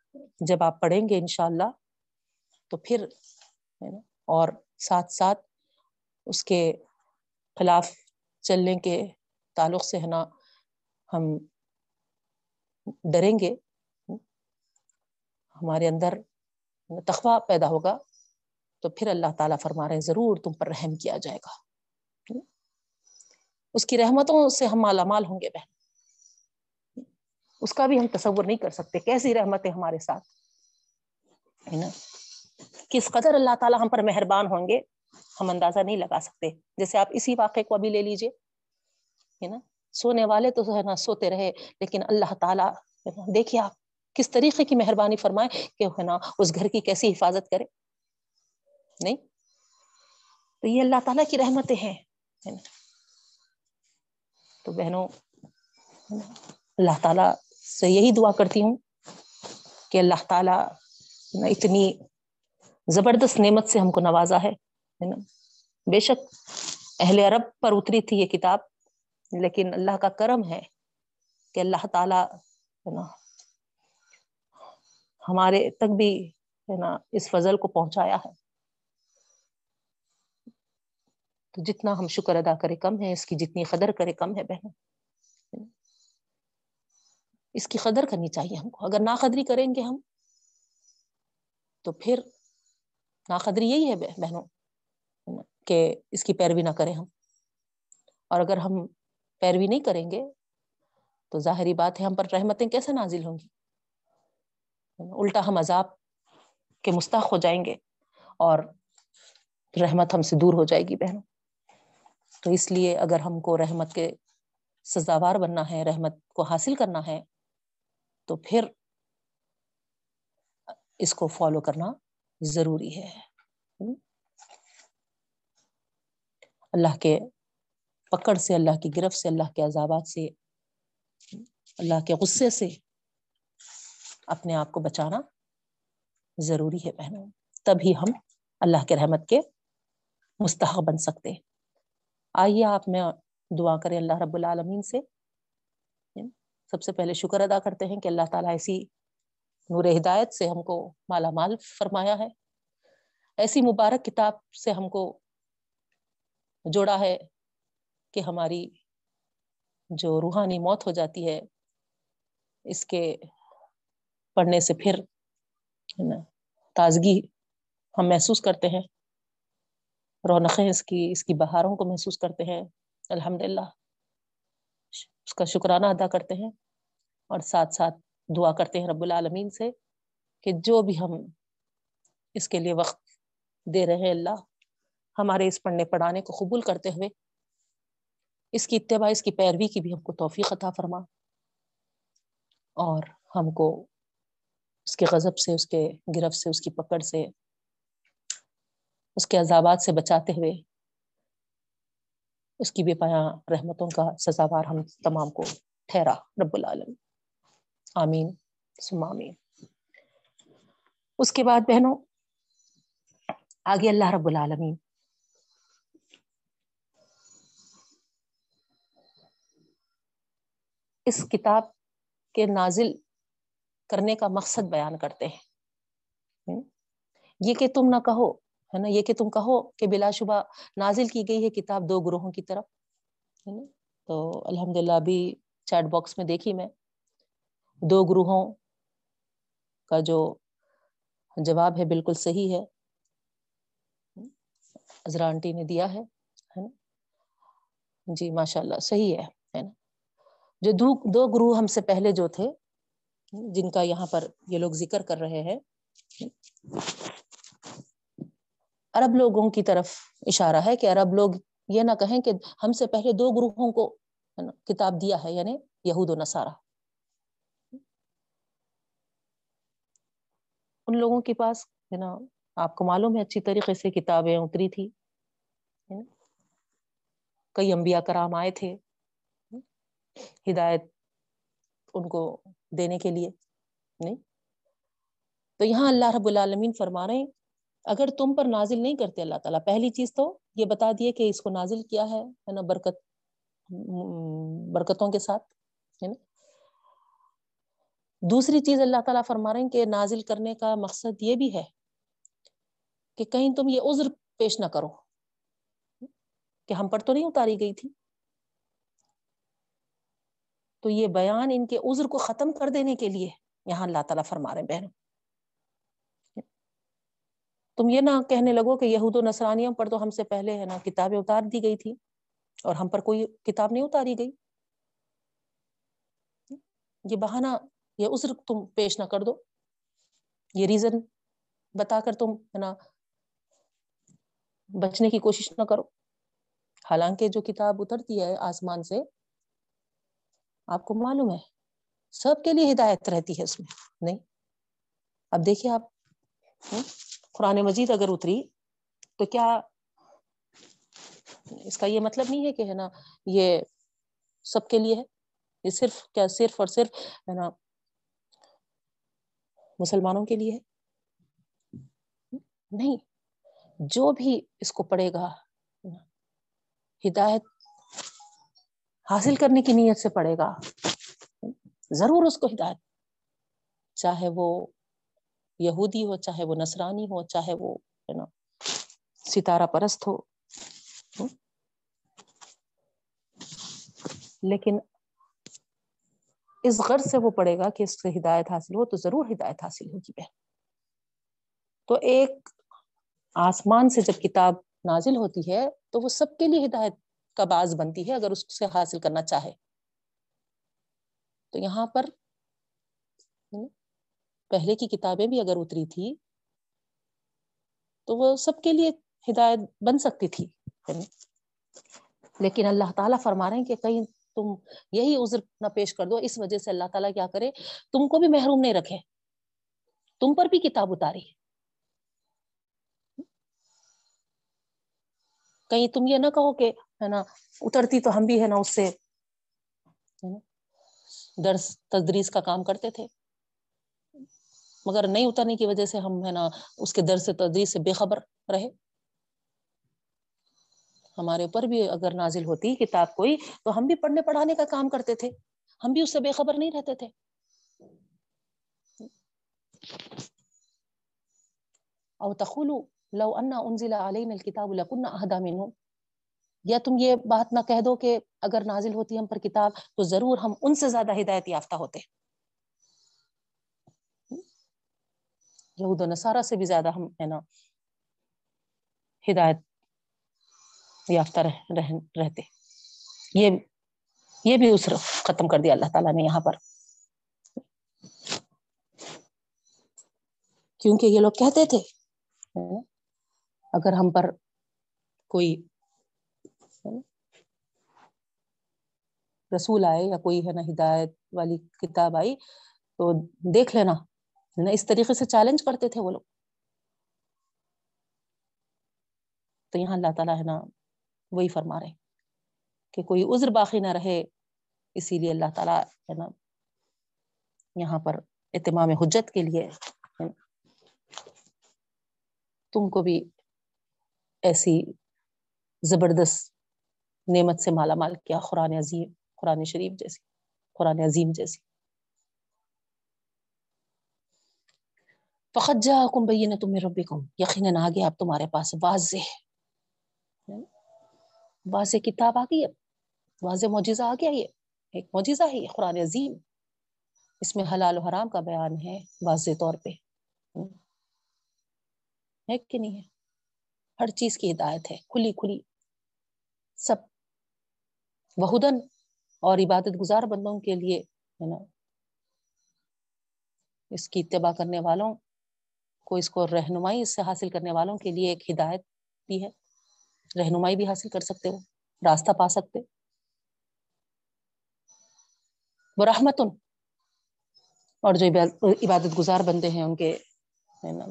جب آپ پڑھیں گے انشاءاللہ تو پھر اور ساتھ ساتھ اس کے خلاف چلنے کے تعلق سے ہے نا ہم ڈریں گے، ہمارے اندر تقویٰ پیدا ہوگا، تو پھر اللہ تعالیٰ فرما رہے ہیں ضرور تم پر رحم کیا جائے گا، اس کی رحمتوں سے ہم مالا مال ہوں گے. بہن، اس کا بھی ہم تصور نہیں کر سکتے کیسی رحمتیں ہمارے ساتھ ہے نا، کس قدر اللہ تعالیٰ ہم پر مہربان ہوں گے ہم اندازہ نہیں لگا سکتے. جیسے آپ اسی واقعے کو ابھی لے لیجئے ہے نا، سونے والے تو ہے نا سوتے رہے، لیکن اللہ تعالیٰ دیکھیے آپ کس طریقے کی مہربانی فرمائے کہ ہے نا اس گھر کی کیسی حفاظت کرے. نہیں تو یہ اللہ تعالیٰ کی رحمتیں ہیں. تو بہنوں اللہ تعالیٰ سے یہی دعا کرتی ہوں کہ اللہ تعالیٰ اتنی زبردست نعمت سے ہم کو نوازا ہے. بے شک اہل عرب پر اتری تھی یہ کتاب، لیکن اللہ کا کرم ہے کہ اللہ تعالیٰ ہمارے تک بھی ہے نا اس فضل کو پہنچایا ہے. تو جتنا ہم شکر ادا کرے کم ہے، اس کی جتنی قدر کرے کم ہے. بہن، اس کی قدر کرنی چاہیے ہم کو. اگر ناقدری کریں گے ہم تو پھر ناقدری یہی ہے بہنوں کہ اس کی پیروی نہ کریں ہم. اور اگر ہم پیروی نہیں کریں گے تو ظاہری بات ہے ہم پر رحمتیں کیسے نازل ہوں گی، الٹا ہم عذاب کے مستحق ہو جائیں گے اور رحمت ہم سے دور ہو جائے گی. بہنوں، تو اس لیے اگر ہم کو رحمت کے سزاوار بننا ہے، رحمت کو حاصل کرنا ہے، تو پھر اس کو فالو کرنا ضروری ہے. اللہ کے پکڑ سے، اللہ کی گرفت سے، اللہ کے عذابات سے، اللہ کے غصے سے اپنے آپ کو بچانا ضروری ہے بہنوں. تبھی ہم اللہ کے رحمت کے مستحق بن سکتے ہیں. آئیے آپ میں دعا کریں اللہ رب العالمین سے. سب سے پہلے شکر ادا کرتے ہیں کہ اللہ تعالیٰ ایسی نور ہدایت سے ہم کو مالا مال فرمایا ہے، ایسی مبارک کتاب سے ہم کو جوڑا ہے کہ ہماری جو روحانی موت ہو جاتی ہے اس کے پڑھنے سے پھر تازگی ہم محسوس کرتے ہیں، رونقیں اس کی بہاروں کو محسوس کرتے ہیں. الحمدللہ اس کا شکرانہ ادا کرتے ہیں اور ساتھ ساتھ دعا کرتے ہیں رب العالمین سے کہ جو بھی ہم اس کے لیے وقت دے رہے ہیں اللہ، ہمارے اس پڑھنے پڑھانے کو قبول کرتے ہوئے اس کی اتباع، اس کی پیروی کی بھی ہم کو توفیق عطا فرما، اور ہم کو اس کے غضب سے، اس کے گرفت سے، اس کی پکڑ سے، اس کے عذابات سے بچاتے ہوئے اس کی بے پایا رحمتوں کا سزاوار ہم تمام کو ٹھہرا رب العالمین، آمین ثم آمین۔ اس کے بعد بہنوں آگے اللہ رب العالمین اس کتاب کے نازل کرنے کا مقصد بیان کرتے ہیں، یہ کہ تم نہ کہو، ہے نا، یہ کہ تم کہو کہ بلا شبہ نازل کی گئی ہے کتاب دو گروہوں کی طرف، ہے نا۔ تو الحمدللہ ابھی چیٹ باکس میں دیکھی میں، دو گروہوں کا جو جواب ہے بالکل صحیح ہے، عذرا آنٹی نے دیا ہے نا، جی ماشاء اللہ صحیح ہے نا۔ جو دو گروہ ہم سے پہلے جو تھے، جن کا یہاں پر یہ لوگ ذکر کر رہے ہیں، عرب لوگوں کی طرف اشارہ ہے کہ عرب لوگ یہ نہ کہیں کہ ہم سے پہلے دو گروہوں کو کتاب دیا ہے، یعنی یہود و نصارہ۔ ان لوگوں کے پاس، ہے نا، آپ کو معلوم ہے اچھی طریقے سے کتابیں اتری تھی، کئی انبیاء کرام آئے تھے ہدایت ان کو دینے کے لیے، نہیں؟ تو یہاں اللہ رب العالمین فرما رہے ہیں اگر تم پر نازل نہیں کرتے اللہ تعالیٰ، پہلی چیز تو یہ بتا دیے کہ اس کو نازل کیا ہے نا برکتوں کے ساتھ، ہے نا۔ دوسری چیز اللہ تعالیٰ فرما رہے ہیں کہ نازل کرنے کا مقصد یہ بھی ہے کہ کہیں تم یہ عذر پیش نہ کرو کہ ہم پر تو نہیں اتاری گئی تھی، تو یہ بیان ان کے عذر کو ختم کر دینے کے لیے یہاں اللہ تعالیٰ فرما رہے ہیں بہنوں تم یہ نہ کہنے لگو کہ یہود و نصرانیوں پر تو ہم سے پہلے، ہے نا، کتابیں اتار دی گئی تھی اور ہم پر کوئی کتاب نہیں اتاری گئی، یہ بہانہ، یہ عذر تم پیش نہ کر دو، یہ ریزن بتا کر تم، ہے نا، بچنے کی کوشش نہ کرو، حالانکہ جو کتاب اترتی ہے آسمان سے آپ کو معلوم ہے سب کے لیے ہدایت رہتی ہے اس میں، نہیں؟ اب دیکھیے آپ، قرآن مجید اگر اتری تو کیا اس کا یہ مطلب نہیں ہے کہ، ہے نا، یہ سب کے لیے ہے، یہ صرف کیا صرف اور صرف، ہے نا، مسلمانوں کے لیے ہے؟ نہیں، جو بھی اس کو پڑھے گا ہدایت حاصل کرنے کی نیت سے پڑھے گا ضرور اس کو ہدایت، چاہے وہ یہودی ہو، چاہے وہ نصرانی ہو، چاہے وہ، ہے نا، ستارہ پرست ہو، لیکن اس غرض سے وہ پڑھے گا کہ اس سے ہدایت حاصل ہو تو ضرور ہدایت حاصل ہوگی بہن۔ تو ایک آسمان سے جب کتاب نازل ہوتی ہے تو وہ سب کے لیے ہدایت کا باعث بنتی ہے اگر اس سے حاصل کرنا چاہے، تو یہاں پر پہلے کی کتابیں بھی اگر اتری تھی تو وہ سب کے لیے ہدایت بن سکتی تھی، لیکن اللہ تعالیٰ فرما رہے ہیں کہ کہیں تم یہی عذر نہ پیش کر دو، اس وجہ سے اللہ تعالیٰ کیا کرے تم کو بھی محروم نہیں رکھے، تم پر بھی کتاب اتاری ہے، کہیں تم یہ نہ کہو کہ، ہے نا، اترتی تو ہم بھی، ہے نا، اس سے درس تدریس کا کام کرتے تھے مگر نہیں اترنے کی وجہ سے ہم، ہے نا، اس کے درس تدریس سے بے خبر رہے، ہمارے اوپر بھی اگر نازل ہوتی کتاب کوئی تو ہم بھی پڑھنے پڑھانے کا کام کرتے تھے، ہم بھی اس سے بے خبر نہیں رہتے تھے۔ او تقولوا لو انا انزل علینا الکتاب لکنا اہدا منہم، یا تم یہ بات نہ کہہ دو کہ اگر نازل ہوتی ہم پر کتاب تو ضرور ہم ان سے زیادہ ہدایت یافتہ ہوتے، یہود و نصارہ سے بھی زیادہ ہم، ہے نا، ہدایت یافتہ رہتے۔ یہ بھی اس رف ختم کر دیا اللہ تعالیٰ نے یہاں پر، کیونکہ یہ لوگ کہتے تھے اگر ہم پر کوئی رسول آئے یا کوئی ہے نا ہدایت والی کتاب آئی تو دیکھ لینا ہے نا, اس طریقے سے چیلنج کرتے تھے وہ لوگ. تو یہاں اللہ تعالیٰ ہے نا وہی فرما رہے کہ کوئی عذر باقی نہ رہے, اسی لیے اللہ تعالیٰ ہے نا یہاں پر اتمام حجت کے لیے تم کو بھی ایسی زبردست نعمت سے مالا مال کیا, قرآن عظیم جیسی. فقد جاءکم بینۃ من ربکم, یقیناً آ گیا اب تمہارے پاس واضح کتاب آ گئی, اب واضح معجزہ آ گیا. یہ ایک معجزہ ہے, یہ قرآن عظیم, اس میں حلال و حرام کا بیان ہے واضح طور پہ, ہے کہ نہیں ہے, ہر چیز کی ہدایت ہے کھلی سب وہدن, اور عبادت گزار بندوں کے لیے ہے نا اس کی اتباع کرنے والوں کو, اس کو رہنمائی اس سے حاصل کرنے والوں کے لیے ایک ہدایت بھی ہے, رہنمائی بھی حاصل کر سکتے ہو, راستہ پا سکتے. ورحمتن, اور جو عبادت گزار بندے ہیں ان کے ہے نا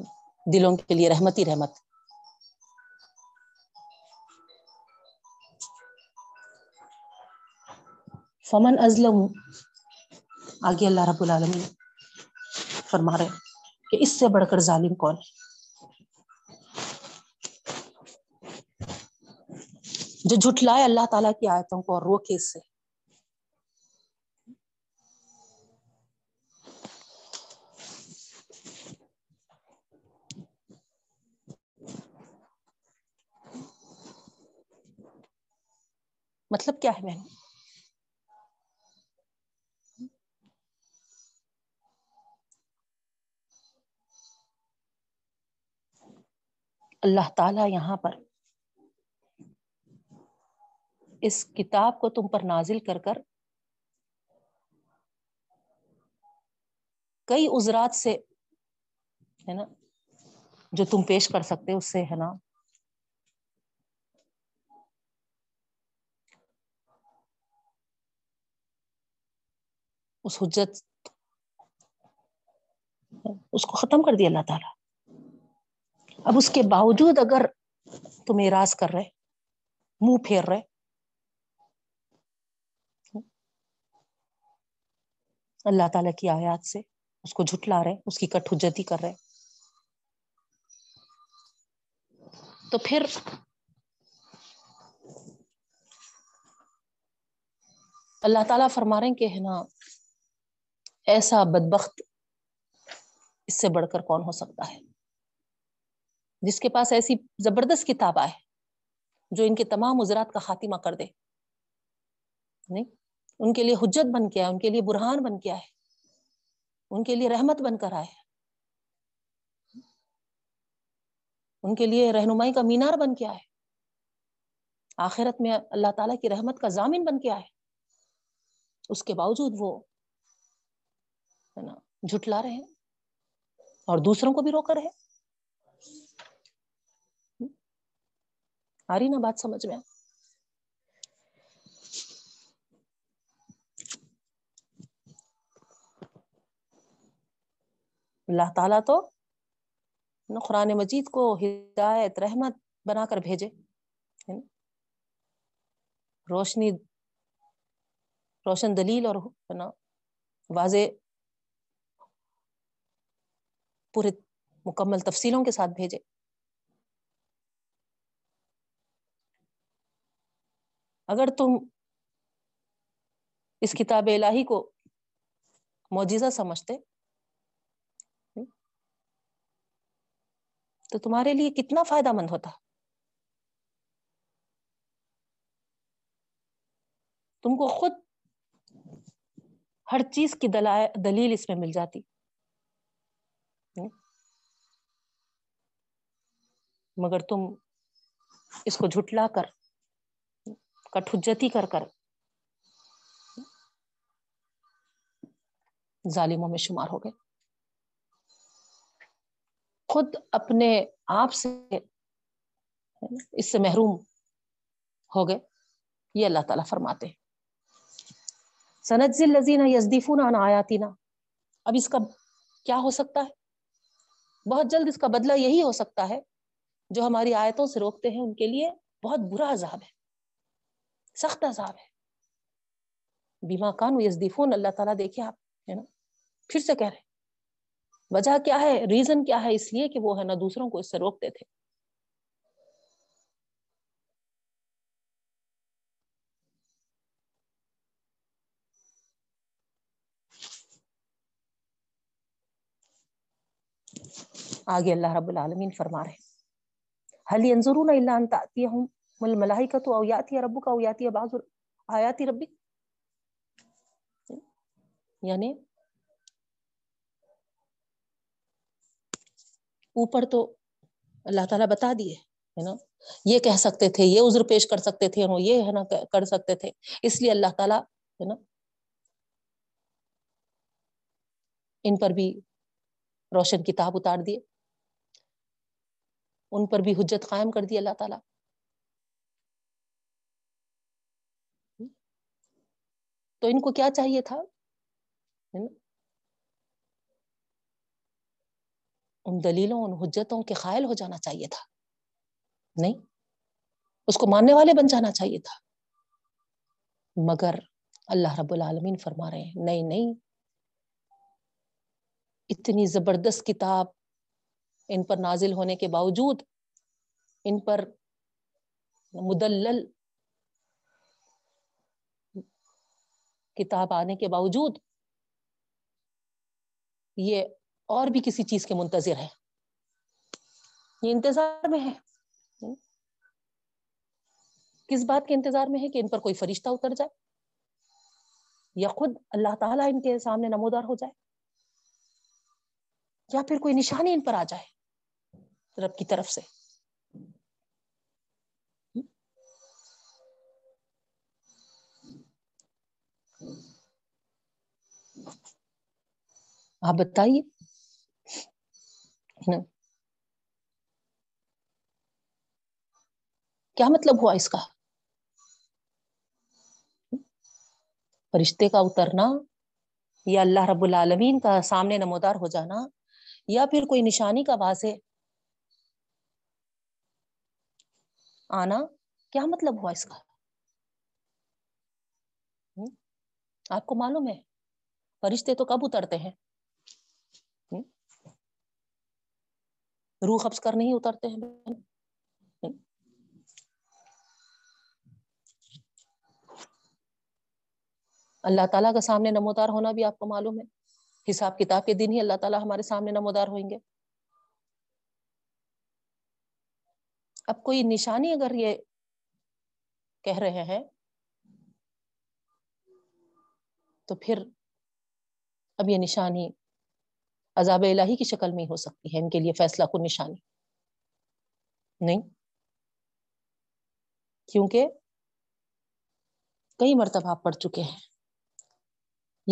دلوں کے لیے رحمتی رحمت. فمن ازلم, آگے اللہ رب العالمین فرما رہے کہ اس سے بڑھ کر ظالم کون ہے, جو جھٹلائے اللہ تعالیٰ کی آیتوں کو اور روکے اس سے. مطلب کیا ہے بہن؟ اللہ تعالیٰ یہاں پر اس کتاب کو تم پر نازل کر کر کئی عذرات سے ہے نا جو تم پیش کر سکتے اس سے ہے نا اس حجت اس کو ختم کر دیا اللہ تعالیٰ. اب اس کے باوجود اگر تم اعراض کر رہے, منہ پھیر رہے, اللہ تعالیٰ کی آیات سے اس کو جھٹلا رہے, اس کی کٹ حجتی کر رہے, تو پھر اللہ تعالیٰ فرما رہے ہیں کہ ہے نا ایسا بدبخت اس سے بڑھ کر کون ہو سکتا ہے, جس کے پاس ایسی زبردست کتاب آئے جو ان کے تمام عذرات کا خاتمہ کر دے, نہیں ان کے لیے حجت بن کے آئے, ان کے لیے برہان بن کے آئے, ان کے لیے رحمت بن کر آئے, ان کے لیے رہنمائی کا مینار بن کے آئے, آخرت میں اللہ تعالیٰ کی رحمت کا ضامن بن کے آئے, اس کے باوجود وہ جھٹلا رہے ہیں اور دوسروں کو بھی روک رہے ہیں. آ رہی نا بات سمجھ میں؟ اللہ تعالیٰ تو قرآن مجید کو ہدایت رحمت بنا کر بھیجے, روشن دلیل اور واضح پورے مکمل تفصیلوں کے ساتھ بھیجے. اگر تم اس کتاب الہی کو معجزہ سمجھتے تو تمہارے لیے کتنا فائدہ مند ہوتا, تم کو خود ہر چیز کی دلیل اس میں مل جاتی. مگر تم اس کو جھٹلا کر کٹ حجتی کر کر ظالموں میں شمار ہو گئے, خود اپنے آپ سے اس سے محروم ہو گئے. یہ اللہ تعالیٰ فرماتے ہیں سنجزی الذین یصدفون عن آیاتنا. اب اس کا کیا ہو سکتا ہے؟ بہت جلد اس کا بدلہ یہی ہو سکتا ہے جو ہماری آیتوں سے روکتے ہیں، ان کے لیے بہت برا عذاب ہے، سخت عذاب ہے. بما کانوا یصدفون، اللہ تعالیٰ دیکھیے آپ ہے نا پھر سے کہہ رہے ہیں، وجہ کیا ہے، ریزن کیا ہے؟ اس لیے کہ وہ ہے نا دوسروں کو اس سے روکتے تھے. آگے اللہ رب العالمین فرما رہے هل ينظرون الا ان تاتيهم الملائكه او ياتي ربك او ياتي بعض آيات ربك، یعنی اوپر تو اللہ تعالیٰ بتا دیے ہے نا، یہ کہہ سکتے تھے، یہ عذر پیش کر سکتے تھے، یہ ہے نا کر سکتے تھے، اس لیے اللہ تعالیٰ ہے نا ان پر بھی روشن کتاب اتار دیے، ان پر بھی حجت قائم کر دی اللہ تعالیٰ. تو ان کو کیا چاہیے تھا؟ ان دلیلوں، ان حجتوں کے قائل ہو جانا چاہیے تھا، نہیں اس کو ماننے والے بن جانا چاہیے تھا. مگر اللہ رب العالمین فرما رہے ہیں نہیں نہیں، اتنی زبردست کتاب ان پر نازل ہونے کے باوجود، ان پر مدلل کتاب آنے کے باوجود یہ اور بھی کسی چیز کے منتظر ہے، یہ انتظار میں ہے. کس بات کے انتظار میں ہے؟ کہ ان پر کوئی فرشتہ اتر جائے یا خود اللہ تعالیٰ ان کے سامنے نمودار ہو جائے یا پھر کوئی نشانی ان پر آ جائے رب کی طرف سے. آپ بتائیے کیا مطلب ہوا اس کا؟ فرشتے کا اترنا یا اللہ رب العالمین کا سامنے نمودار ہو جانا یا پھر کوئی نشانی کا واضح آنا، کیا مطلب ہوا اس کا؟ آپ کو معلوم ہے فرشتے تو کب اترتے ہیں؟ روح قبض کر نہیں اترتے ہیں. اللہ تعالیٰ کا سامنے نمودار ہونا بھی آپ کو معلوم ہے، حساب کتاب کے دن ہی اللہ تعالیٰ ہمارے سامنے نمودار ہوئیں گے. اب کوئی نشانی اگر یہ کہہ رہے ہیں تو پھر اب یہ نشانی عذاب الہی کی شکل میں ہی ہو سکتی ہے، ان کے لیے فیصلہ کن نشانی نہیں. کیونکہ کئی مرتبہ آپ پڑھ چکے ہیں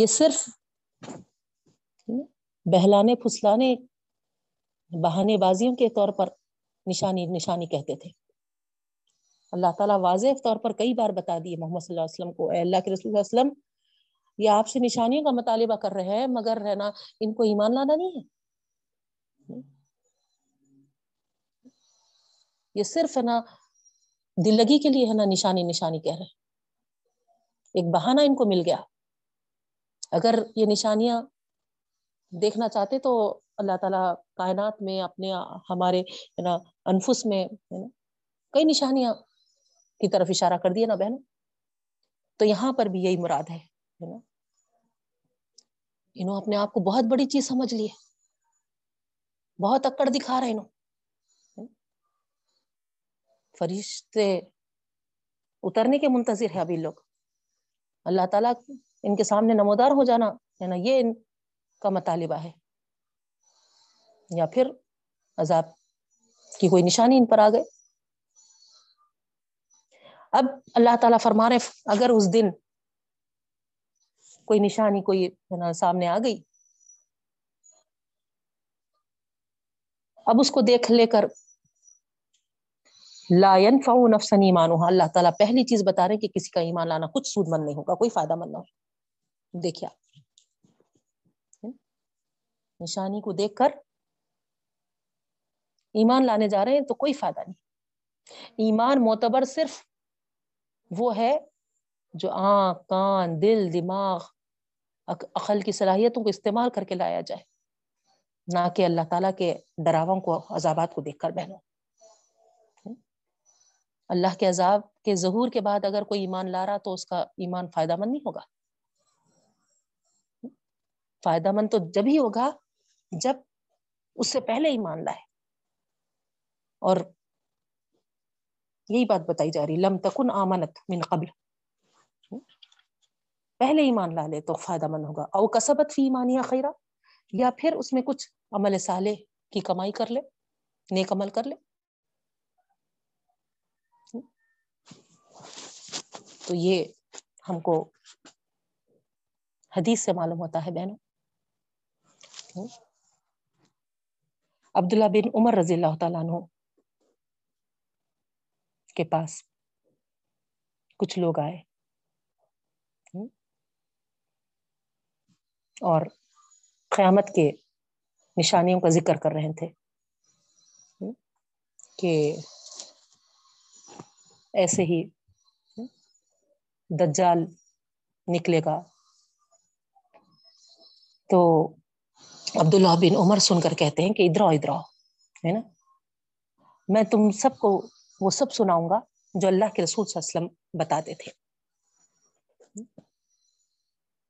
یہ صرف بہلانے پھسلانے بہانے بازیوں کے طور پر نشانی کہتے تھے. اللہ تعالیٰ واضح طور پر کئی بار بتا دیے محمد صلی اللہ علیہ وسلم کو، اے اللہ کے رسول صلی اللہ علیہ وسلم یہ آپ سے نشانیوں کا مطالبہ کر رہے ہیں مگر ہے نا ان کو ایمان لانا نہیں ہے، یہ صرف ہے نا دل لگی کے لیے ہے نا نشانی کہہ رہے ہیں. ایک بہانہ ان کو مل گیا، اگر یہ نشانیاں دیکھنا چاہتے تو اللہ تعالیٰ کائنات میں اپنے ہمارے ہے نا انفس میں ہے نا کئی نشانیاں کی طرف اشارہ کر دیا نا بہن. تو یہاں پر بھی یہی مراد ہے، انہوں اپنے آپ کو بہت بڑی چیز سمجھ لی ہے، بہت اکڑ دکھا رہے انہوں. فرشتے اترنے کے منتظر ہیں ابھی لوگ، اللہ تعالیٰ ان کے سامنے نمودار ہو جانا ہے نا یہ ان کا مطالبہ ہے، یا پھر عذاب کی کوئی نشانی ان پر آ گئے. اب اللہ تعالیٰ فرما رہے اگر اس دن کوئی نشانی کوئی سامنے آ گئی، اب اس کو دیکھ لے کر لا ينفع نفسا ایمانها، اللہ تعالیٰ پہلی چیز بتا رہے کہ کسی کا ایمان لانا کچھ سود مند نہیں ہوگا، کوئی فائدہ مند نہ ہوگا. دیکھا، نشانی کو دیکھ کر ایمان لانے جا رہے ہیں تو کوئی فائدہ نہیں. ایمان معتبر صرف وہ ہے جو آنکھ، کان، دل، دماغ، عقل کی صلاحیتوں کو استعمال کر کے لایا جائے، نہ کہ اللہ تعالیٰ کے ڈراووں کو، عذابات کو دیکھ کر. بہنوں، اللہ کے عذاب کے ظہور کے بعد اگر کوئی ایمان لا رہا تو اس کا ایمان فائدہ مند نہیں ہوگا. فائدہ مند تو جب ہی ہوگا جب اس سے پہلے ایمان لائے. اور یہی بات بتائی جا رہی، لم تکن آمنت من قبل، پہلے ایمان لا لے تو فائدہ مند ہوگا. او کسبت فی ایمانیہ خیرا، یا پھر اس میں کچھ عمل صالح کی کمائی کر لے، نیک عمل کر لے. تو یہ ہم کو حدیث سے معلوم ہوتا ہے بہنوں. عبداللہ بن عمر رضی اللہ تعالیٰ عنہ کے پاس کچھ لوگ آئے اور قیامت کے نشانیوں کا ذکر کر رہے تھے کہ ایسے ہی دجال نکلے گا. تو عبداللہ بن عمر سن کر کہتے ہیں کہ ادھر آؤ، ہے نا، میں تم سب کو وہ سب سناؤں گا جو اللہ کے رسول صلی اللہ علیہ وسلم بتاتے تھے.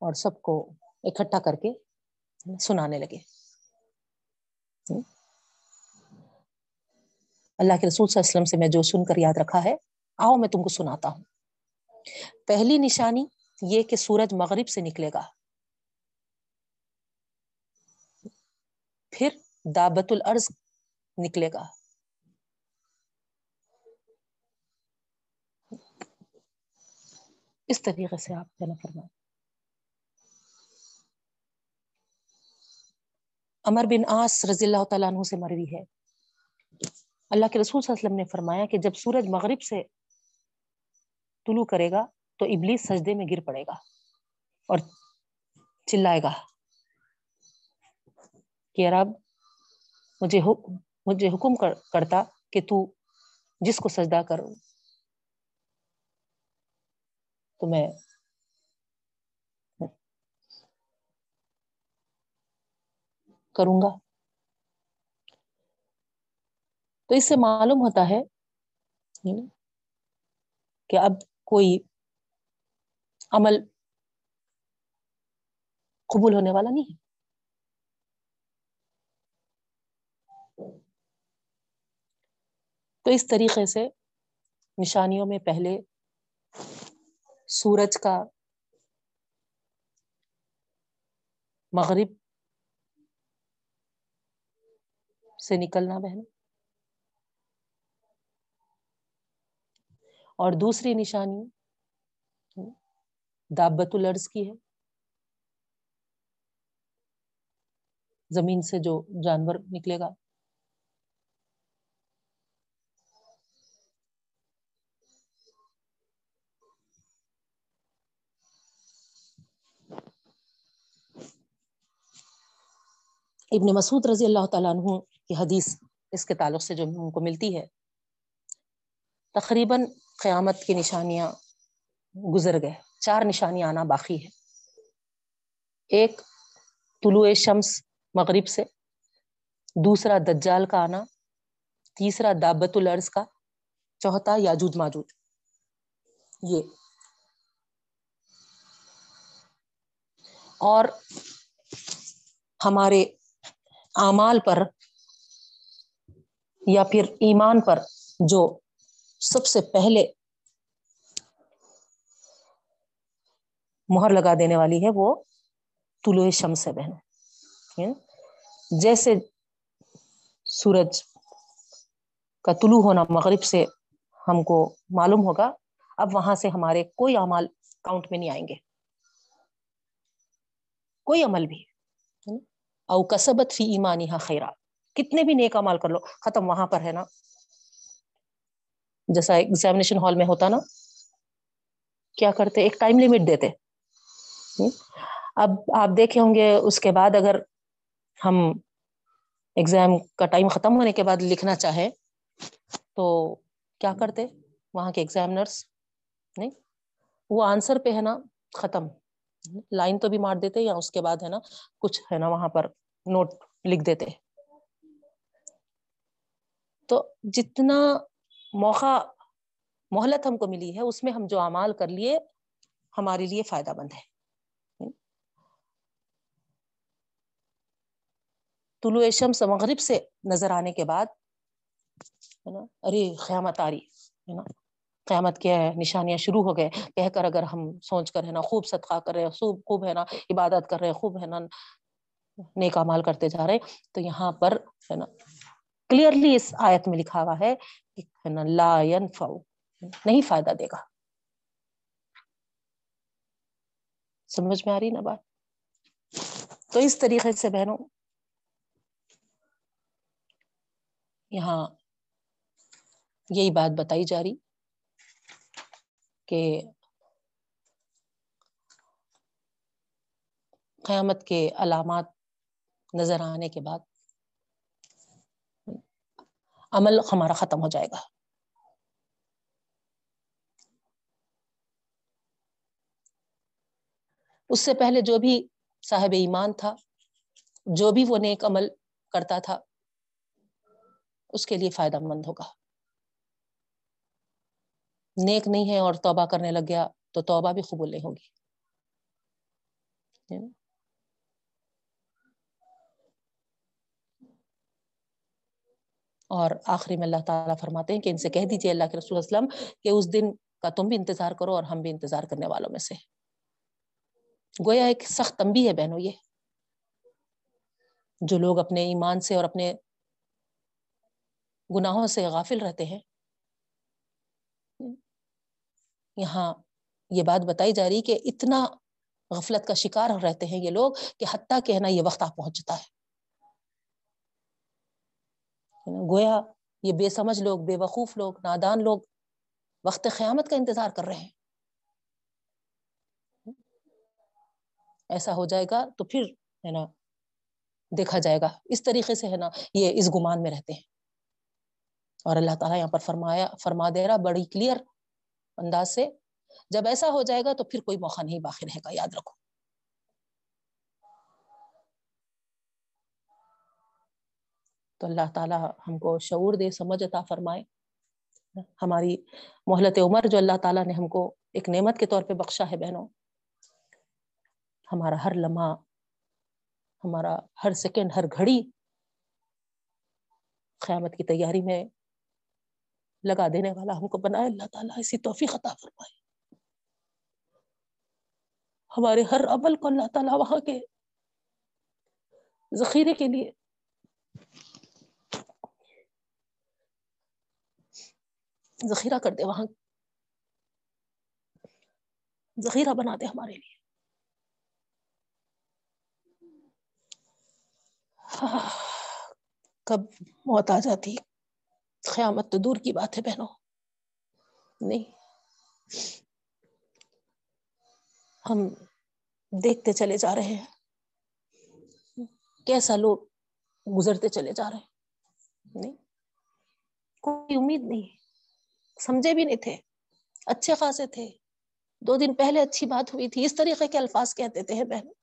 اور سب کو اکٹھا کر کے سنانے لگے. اللہ کے رسول صلی اللہ علیہ وسلم سے میں جو سن کر یاد رکھا ہے، آؤ میں تم کو سناتا ہوں. پہلی نشانی یہ کہ سورج مغرب سے نکلے گا، پھر دابت الارض نکلے گا، اس طریقے سے آپ کہنا فرمائیں. عمر بن عاص رضی اللہ تعالیٰ عنہ سے مروی ہے، اللہ کے رسول صلی اللہ علیہ وسلم نے فرمایا کہ جب سورج مغرب سے طلوع کرے گا تو ابلیس سجدے میں گر پڑے گا اور چلائے گا کہ رب مجھے حکم کرتا کہ تو جس کو سجدہ کروں تو میں کروں گا. تو اس سے معلوم ہوتا ہے کہ اب کوئی عمل قبول ہونے والا نہیں ہے. تو اس طریقے سے نشانیوں میں پہلے سورج کا مغرب سے نکلنا بہن، اور دوسری نشانی دابۃ الارض کی ہے، زمین سے جو جانور نکلے گا. ابن مسعود رضی اللہ تعالیٰ عنہ کی حدیث اس کے تعلق سے جو ہم کو ملتی ہے، تقریباً قیامت کی نشانیاں گزر گئے، 4 نشانیاں آنا باقی ہے. ایک طلوع شمس مغرب سے، دوسرا دجال کا آنا، تیسرا دابۃ الارض کا، چوتھا یاجوج ماجوج. یہ اور ہمارے اعمال پر یا پھر ایمان پر جو سب سے پہلے مہر لگا دینے والی ہے وہ طلوع شمس ہے بہن. جیسے سورج کا طلوع ہونا مغرب سے ہم کو معلوم ہوگا، اب وہاں سے ہمارے کوئی اعمال کاؤنٹ میں نہیں آئیں گے، کوئی عمل بھی. او کسبت فی ایمانہا خیرا، کتنے بھی نیک اعمال کر لو، ختم وہاں پر ہے نا. جیسا ایگزامینیشن ہال میں ہوتا نا، کیا کرتے، ایک ٹائم لیمٹ دیتے اب آپ دیکھیں ہوں گے اس کے بعد اگر ہم ایگزام کا ٹائم ختم ہونے کے بعد لکھنا چاہے تو کیا کرتے وہاں کے ایگزامنرس؟ نہیں، وہ آنسر پہ ہے نا ختم، لائن تو بھی مار دیتے یا اس کے بعد ہے نا کچھ ہے نا وہاں پر نوٹ لکھ دیتے. تو جتنا موقع مہلت ہم کو ملی ہے اس میں ہم جو اعمال کر لیے ہمارے لیے فائدہ مند ہے. طلوع شمس مغرب سے نظر آنے کے بعد ہے نا ارے قیامت آ رہی ہے نا، قیامت کیا ہے، نشانیاں شروع ہو گئے کہہ کر اگر ہم سوچ کر ہے نا خوب صدقہ کر رہے ہیں، خوب ہے نا عبادت کر رہے ہیں، خوب ہے نا نیک اعمال کرتے جا رہے ہیں. تو یہاں پر ہے نا کلیئرلی اس آیت میں لکھا ہوا ہے کہ نا لا ينفع، نہیں فائدہ دے گا. سمجھ میں آ رہی نا بات؟ تو اس طریقے سے بہنوں یہاں یہی بات بتائی جا رہی کہ قیامت کے علامات نظر آنے کے بعد عمل ہمارا ختم ہو جائے گا. اس سے پہلے جو بھی صاحب ایمان تھا، جو بھی وہ نیک عمل کرتا تھا اس کے لیے فائدہ مند ہوگا. نیک نہیں ہے اور توبہ کرنے لگ گیا تو توبہ بھی قبول نہیں ہوگی. اور آخری میں اللہ تعالیٰ فرماتے ہیں کہ ان سے کہہ دیجیے اللہ کے رسول صلی اللہ علیہ وسلم کہ اس دن کا تم بھی انتظار کرو اور ہم بھی انتظار کرنے والوں میں سے. گویا ایک سخت تنبیہ ہے بہنوں یہ، جو لوگ اپنے ایمان سے اور اپنے گناہوں سے غافل رہتے ہیں. یہاں یہ بات بتائی جا رہی کہ اتنا غفلت کا شکار رہتے ہیں یہ لوگ کہ حتیٰ کہنا یہ وقت آ پہنچتا ہے. گویا یہ بے سمجھ لوگ، بے وقوف لوگ، نادان لوگ وقت قیامت کا انتظار کر رہے ہیں. ایسا ہو جائے گا تو پھر ہے نا دیکھا جائے گا. اس طریقے سے ہے نا یہ اس گمان میں رہتے ہیں. اور اللہ تعالیٰ یہاں پر فرما دے رہا بڑی کلیئر انداز سے، جب ایسا ہو جائے گا تو پھر کوئی موقع نہیں باقی رہے گا، یاد رکھو. تو اللہ تعالیٰ ہم کو شعور دے، سمجھ عطا فرمائے. ہماری مہلت عمر جو اللہ تعالیٰ نے ہم کو ایک نعمت کے طور پہ بخشا ہے بہنوں، ہمارا ہر لمحہ، ہمارا ہر سیکنڈ، ہر گھڑی قیامت کی تیاری میں لگا دینے والا ہم کو بنائے اللہ تعالیٰ. اسی توفیق عطا فرمائے. ہمارے ہر عمل کو اللہ تعالیٰ وہاں کے ذخیرے کے لیے ذخیرہ کر دے، وہاں ذخیرہ بنا دے ہمارے لیے. کب موت آ جاتی، قیامت تو دور کی بات ہے بہنوں. نہیں، ہم دیکھتے چلے جا رہے ہیں کیسا لوگ گزرتے چلے جا رہے ہیں. نہیں، کوئی امید نہیں، سمجھے بھی نہیں تھے، اچھے خاصے تھے، 2 دن پہلے اچھی بات ہوئی تھی، اس طریقے کے الفاظ کہہ دیتے ہیں بہنوں.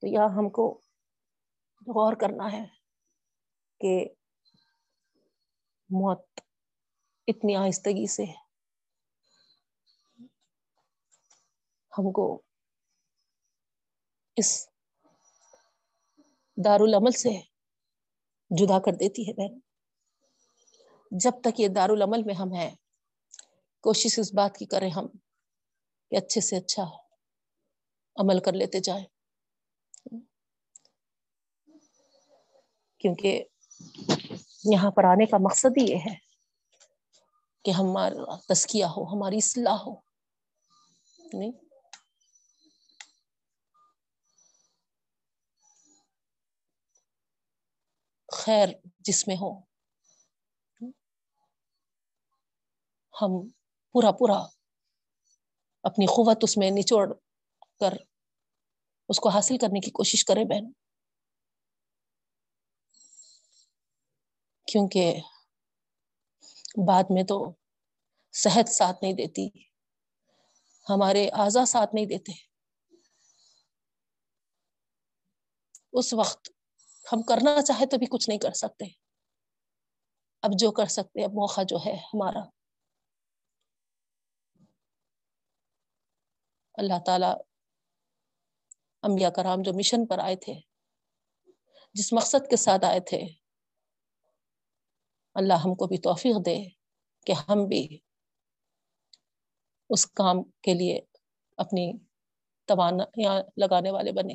تو یہاں ہم کو غور کرنا ہے کہ موت اتنی آہستگی سے ہم کو اس دارالعمل سے جدا کر دیتی ہے بہن. جب تک یہ دارالعمل میں ہم ہیں، کوشش اس بات کی کریں ہم کہ اچھے سے اچھا عمل کر لیتے جائیں، کیونکہ یہاں پر آنے کا مقصد ہی یہ ہے کہ ہمارا تزکیہ ہو، ہماری اصلاح ہو. نہیں، خیر جس میں ہو ہم پورا اپنی قوت اس میں نچوڑ کر اس کو حاصل کرنے کی کوشش کریں بہن، کیونکہ بعد میں تو صحت ساتھ نہیں دیتی، ہمارے اعضاء ساتھ نہیں دیتے، اس وقت ہم کرنا چاہے تو بھی کچھ نہیں کر سکتے. اب جو کر سکتے، اب موقع جو ہے ہمارا، اللہ تعالیٰ انبیاء کرام جو مشن پر آئے تھے، جس مقصد کے ساتھ آئے تھے، اللہ ہم کو بھی توفیق دے کہ ہم بھی اس کام کے لیے اپنی توانائیاں لگانے والے بنے،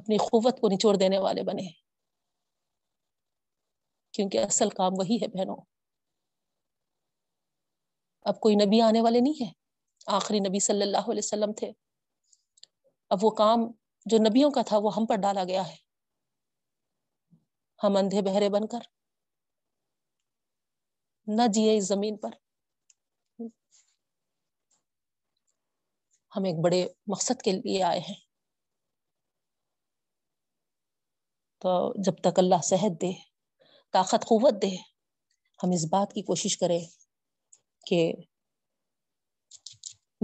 اپنی قوت کو نچوڑ دینے والے بنے، کیونکہ اصل کام وہی ہے بہنوں. اب کوئی نبی آنے والے نہیں ہے، آخری نبی صلی اللہ علیہ وسلم تھے. اب وہ کام جو نبیوں کا تھا وہ ہم پر ڈالا گیا ہے، ہم اندھے بہرے بن کر نہ جیے اس زمین پر، ہم ایک بڑے مقصد کے لیے آئے ہیں. تو جب تک اللہ صحت دے، طاقت قوت دے، ہم اس بات کی کوشش کریں کہ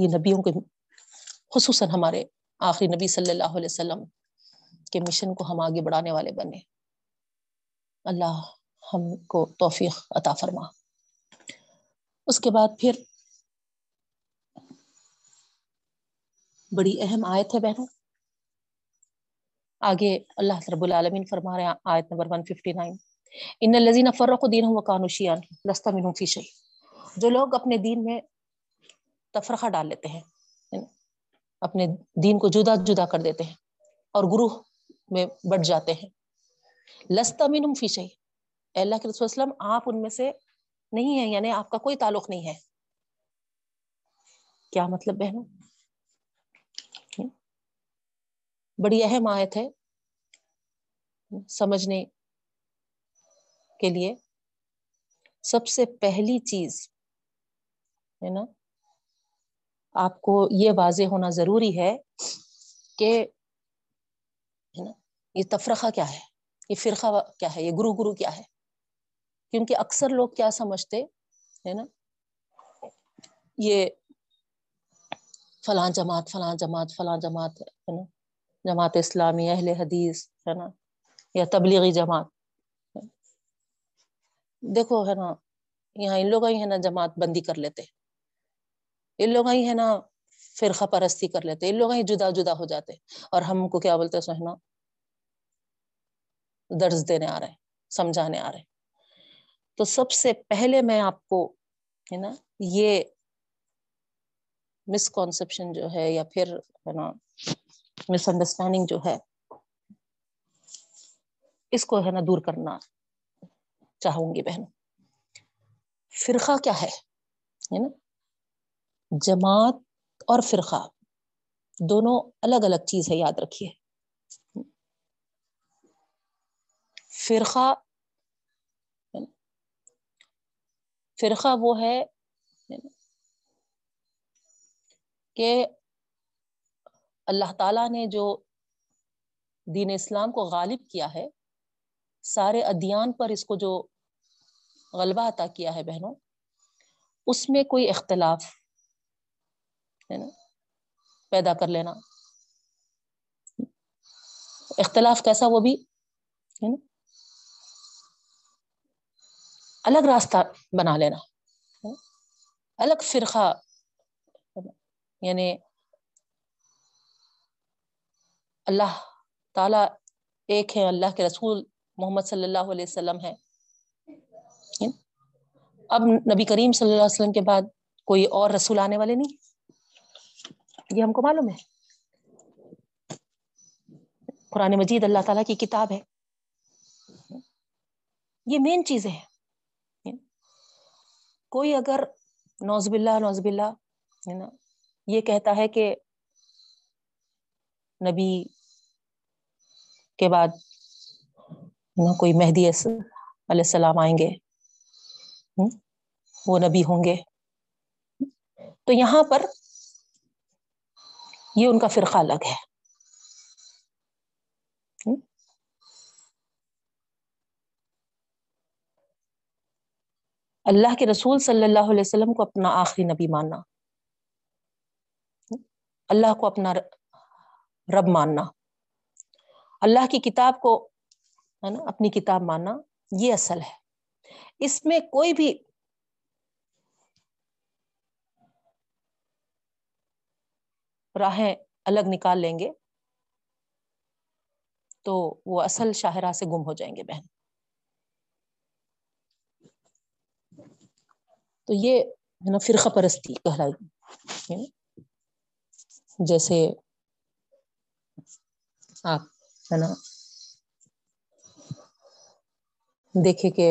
یہ نبیوں کے، خصوصاً ہمارے آخری نبی صلی اللہ علیہ وسلم کے مشن کو ہم آگے بڑھانے والے بنے. اللہ ہم کو توفیق عطا فرما. اس کے بعد پھر بڑی اہم آیت ہے بہنوں، آگے اللہ رب العالمین فرما رہے ہیں، آیت نمبر 159، ان الذین فرقوا دینہم وکانوا شیعا لست منہم فی شیء. جو لوگ اپنے دین میں تفرقہ ڈال لیتے ہیں، اپنے دین کو جدا جدا کر دیتے ہیں اور گروہ میں بٹ جاتے ہیں، لست منہم فی شیء، اللہ کے رسول صلی اللہ علیہ وسلم آپ ان میں سے نہیں ہیں، یعنی آپ کا کوئی تعلق نہیں ہے. کیا مطلب بہنوں؟ بڑی اہم آیت ہے، سمجھنے کے لیے سب سے پہلی چیز ہے نا، آپ کو یہ واضح ہونا ضروری ہے کہ یہ تفرقہ کیا ہے، یہ فرقہ کیا ہے، یہ گروہ گروہ کیا ہے. کیونکہ اکثر لوگ کیا سمجھتے ہے نا، یہ فلاں جماعت فلاں جماعت فلاں جماعت ہے نا، جماعت اسلامی، اہل حدیث ہے نا، یا تبلیغی جماعت. دیکھو ہے نا، یہاں ان لوگ ہی ہے نا جماعت بندی کر لیتے، ان لوگ ہی ہے نا فرقہ پرستی کر لیتے، ان لوگ ہی جدا جدا ہو جاتے، اور ہم کو کیا بولتے ہیں نا، درس دینے آ رہے ہیں، سمجھانے آ رہے ہیں. تو سب سے پہلے میں آپ کو ہے نا یہ مسکنسپشن جو ہے، یا پھر ہے نا مس انڈرسٹینڈنگ جو ہے، اس کو ہے نا دور کرنا چاہوں گی بہن. فرقہ کیا ہے نا، جماعت اور فرقہ دونوں الگ الگ چیز ہے، یاد رکھیے. فرقہ وہ ہے کہ اللہ تعالیٰ نے جو دین اسلام کو غالب کیا ہے، سارے ادیان پر اس کو جو غلبہ عطا کیا ہے بہنوں، اس میں کوئی اختلاف ہے نا پیدا کر لینا. اختلاف کیسا، وہ بھی ہے نا الگ راستہ بنا لینا، الگ فرقہ، یعنی اللہ تعالیٰ ایک ہے، اللہ کے رسول محمد صلی اللہ علیہ وسلم ہے. اب نبی کریم صلی اللہ علیہ وسلم کے بعد کوئی اور رسول آنے والے نہیں، یہ ہم کو معلوم ہے. قرآن مجید اللہ تعالیٰ کی کتاب ہے، یہ مین چیزیں ہیں. کوئی اگر نعوذ باللہ نعوذ باللہ ہے نا یہ کہتا ہے کہ نبی کے بعد کوئی مہدی علیہ السلام آئیں گے، وہ نبی ہوں گے، تو یہاں پر یہ ان کا فرقہ الگ ہے. اللہ کے رسول صلی اللہ علیہ وسلم کو اپنا آخری نبی ماننا، اللہ کو اپنا رب ماننا، اللہ کی کتاب کو ہے نا اپنی کتاب ماننا، یہ اصل ہے. اس میں کوئی بھی راہیں الگ نکال لیں گے تو وہ اصل شاہراہ سے گم ہو جائیں گے بہن. تو یہ ہے نا فرقہ پرستی کہلائی. جیسے آپ ہے نا دیکھیں کہ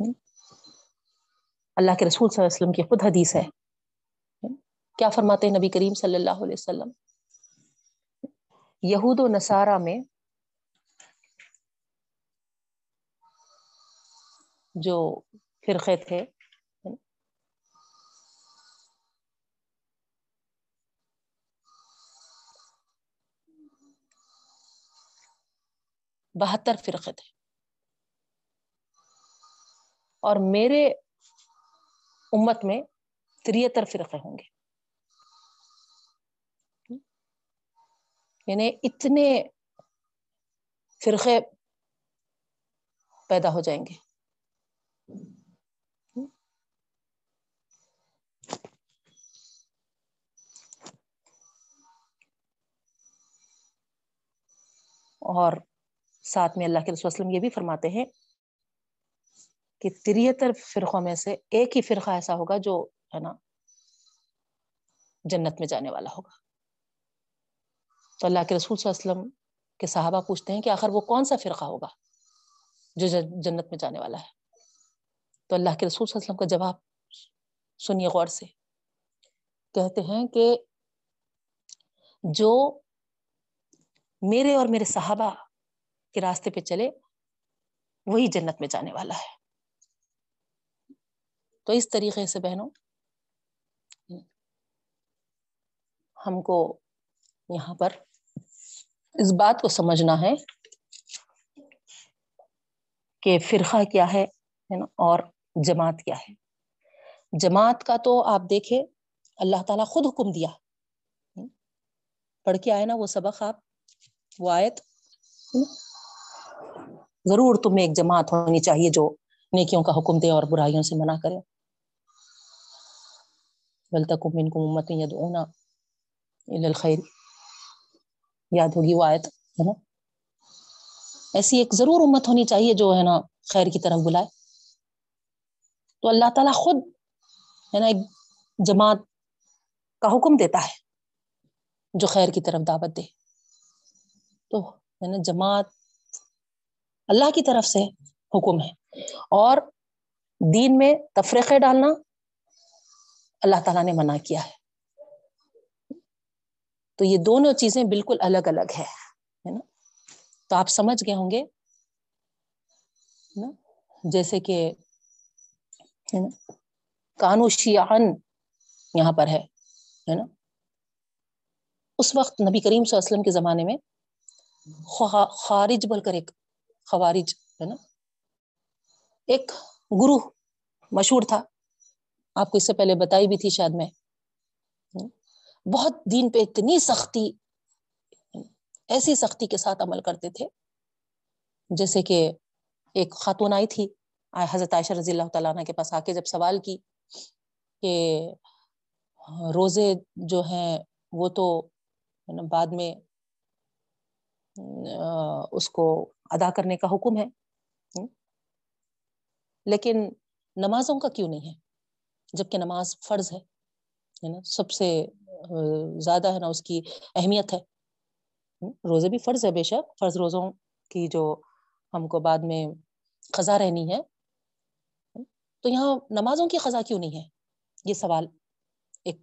اللہ کے رسول صلی اللہ علیہ وسلم کی خود حدیث ہے، کیا فرماتے ہیں نبی کریم صلی اللہ علیہ وسلم؟ یہود و نصارہ میں جو فرقے تھے بہتر فرقے تھے، اور میرے امت میں 73 فرقے ہوں گے. یعنی اتنے فرقے پیدا ہو جائیں گے. اور ساتھ میں اللہ کے رسول صلی اللہ علیہ وسلم یہ بھی فرماتے ہیں کہ 73 فرقوں میں سے ایک ہی فرقہ ایسا ہوگا جو ہے نا جنت میں جانے والا ہوگا. تو اللہ کے رسول صلی اللہ علیہ وسلم کے صحابہ پوچھتے ہیں کہ آخر وہ کون سا فرقہ ہوگا جو جنت میں جانے والا ہے؟ تو اللہ کے رسول صلی اللہ علیہ وسلم کا جواب سنیے غور سے. کہتے ہیں کہ جو میرے اور میرے صحابہ کے راستے پہ چلے وہی جنت میں جانے والا ہے. تو اس طریقے سے بہنوں ہم کو یہاں پر اس بات کو سمجھنا ہے کہ فرقہ کیا ہے اور جماعت کیا ہے. جماعت کا تو آپ دیکھیں اللہ تعالیٰ خود حکم دیا، پڑھ کے آئے نا وہ سبق، آپ وہ آیت، ضرور تمہیں ایک جماعت ہونی چاہیے جو نیکیوں کا حکم دے اور برائیوں سے منع کرے. وَلْتَكُن مِنْكُمْ أُمَّةٌ يَدْعُونَ إِلَى الْخَيْرِ، یاد ہوگی وہ آیت ہے نا. ایسی ایک ضرور امت ہونی چاہیے جو ہے نا خیر کی طرف بلائے. تو اللہ تعالیٰ خود ہے نا ایک جماعت کا حکم دیتا ہے جو خیر کی طرف دعوت دے. تو ہے نا جماعت اللہ کی طرف سے حکم ہے. اور دین میں تفریقے ڈالنا اللہ تعالیٰ نے منع کیا ہے. تو یہ دونوں چیزیں بالکل الگ الگ ہے نا. تو آپ سمجھ گئے ہوں گے نا، جیسے کہ کانو شیعن یہاں پر ہے نا. اس وقت نبی کریم صلی اللہ علیہ وسلم کے زمانے میں خوارج بول کر ایک خوارج ہے نا ایک گروہ مشہور تھا، آپ کو اس سے پہلے بتائی بھی تھی شاید میں. بہت دین پہ اتنی سختی، ایسی سختی کے ساتھ عمل کرتے تھے. جیسے کہ ایک خاتون آئی تھی حضرت عائشہ رضی اللہ تعالیٰ عنہ کے پاس، آ کے جب سوال کی کہ روزے جو ہیں وہ تو بعد میں اس کو ادا کرنے کا حکم ہے، لیکن نمازوں کا کیوں نہیں ہے جبکہ نماز فرض ہے نا، سب سے زیادہ ہے نا اس کی اہمیت ہے. روزے بھی فرض ہے بے شک، فرض روزوں کی جو ہم کو بعد میں قضا رہنی ہے، تو یہاں نمازوں کی قضا کیوں نہیں ہے؟ یہ سوال ایک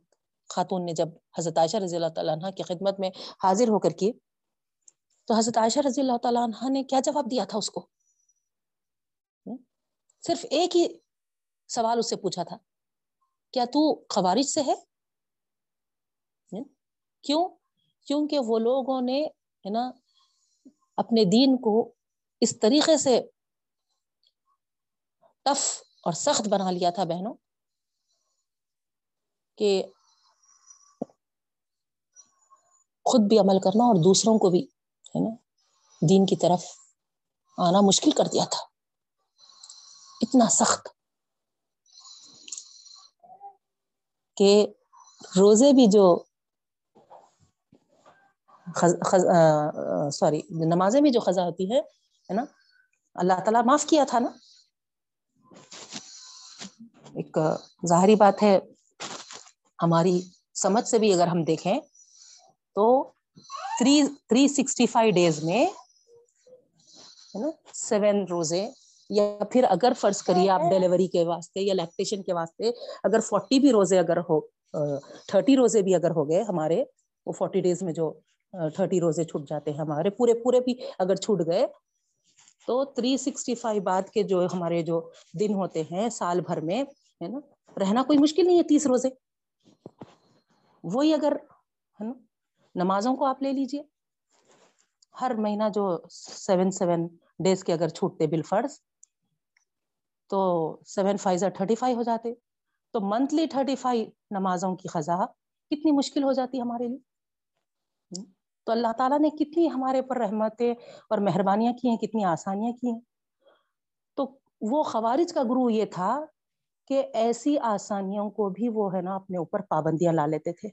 خاتون نے جب حضرت عائشہ رضی اللہ تعالیٰ عنہ کی خدمت میں حاضر ہو کر کی تو حضرت عائشہ رضی اللہ تعالیٰ عنہ نے کیا جواب دیا تھا اس کو؟ صرف ایک ہی سوال اس سے پوچھا تھا، کیا تو خوارج سے ہے؟ کیوں؟ کیونکہ وہ لوگوں نے ہے نا اپنے دین کو اس طریقے سے ٹف اور سخت بنا لیا تھا بہنوں کہ خود بھی عمل کرنا اور دوسروں کو بھی ہے نا دین کی طرف آنا مشکل کر دیا تھا، اتنا سخت کہ روزے بھی جو نمازیں بھی جو قضا ہوتی ہے نا اللہ تعالیٰ معاف کیا تھا نا. ایک ظاہری بات ہے ہماری سمجھ سے بھی اگر ہم دیکھیں تو 365 ڈیز میں ہے نا 7 روزے، یا پھر اگر فرض کریے آپ ڈیلیوری کے واسطے یا لیکٹیشن کے واسطے اگر 40 بھی روزے اگر ہو 30 روزے بھی اگر ہو گئے ہمارے، وہ 40 ڈیز میں جو 30 روزے چھوٹ جاتے ہیں ہمارے پورے بھی اگر چھوٹ گئے تو 365 بعد کے جو ہمارے جو دن ہوتے ہیں سال بھر میں ہے نا رہنا کوئی مشکل نہیں ہے 30 روزے. وہی اگر ہے نا نمازوں کو آپ لے لیجئے، ہر مہینہ جو 7 ڈیز کے اگر چھوٹتے بالفرض تو 7×5 = 35 ہو جاتے، تو منتھلی 35 نمازوں کی قضا کتنی مشکل ہو جاتی ہمارے لیے. تو اللہ تعالیٰ نے کتنی ہمارے پر رحمتیں اور مہربانیاں کی ہیں، کتنی آسانیاں کی ہیں. تو وہ خوارج کا گروہ یہ تھا کہ ایسی آسانیوں کو بھی وہ ہے نا اپنے اوپر پابندیاں لا لیتے تھے،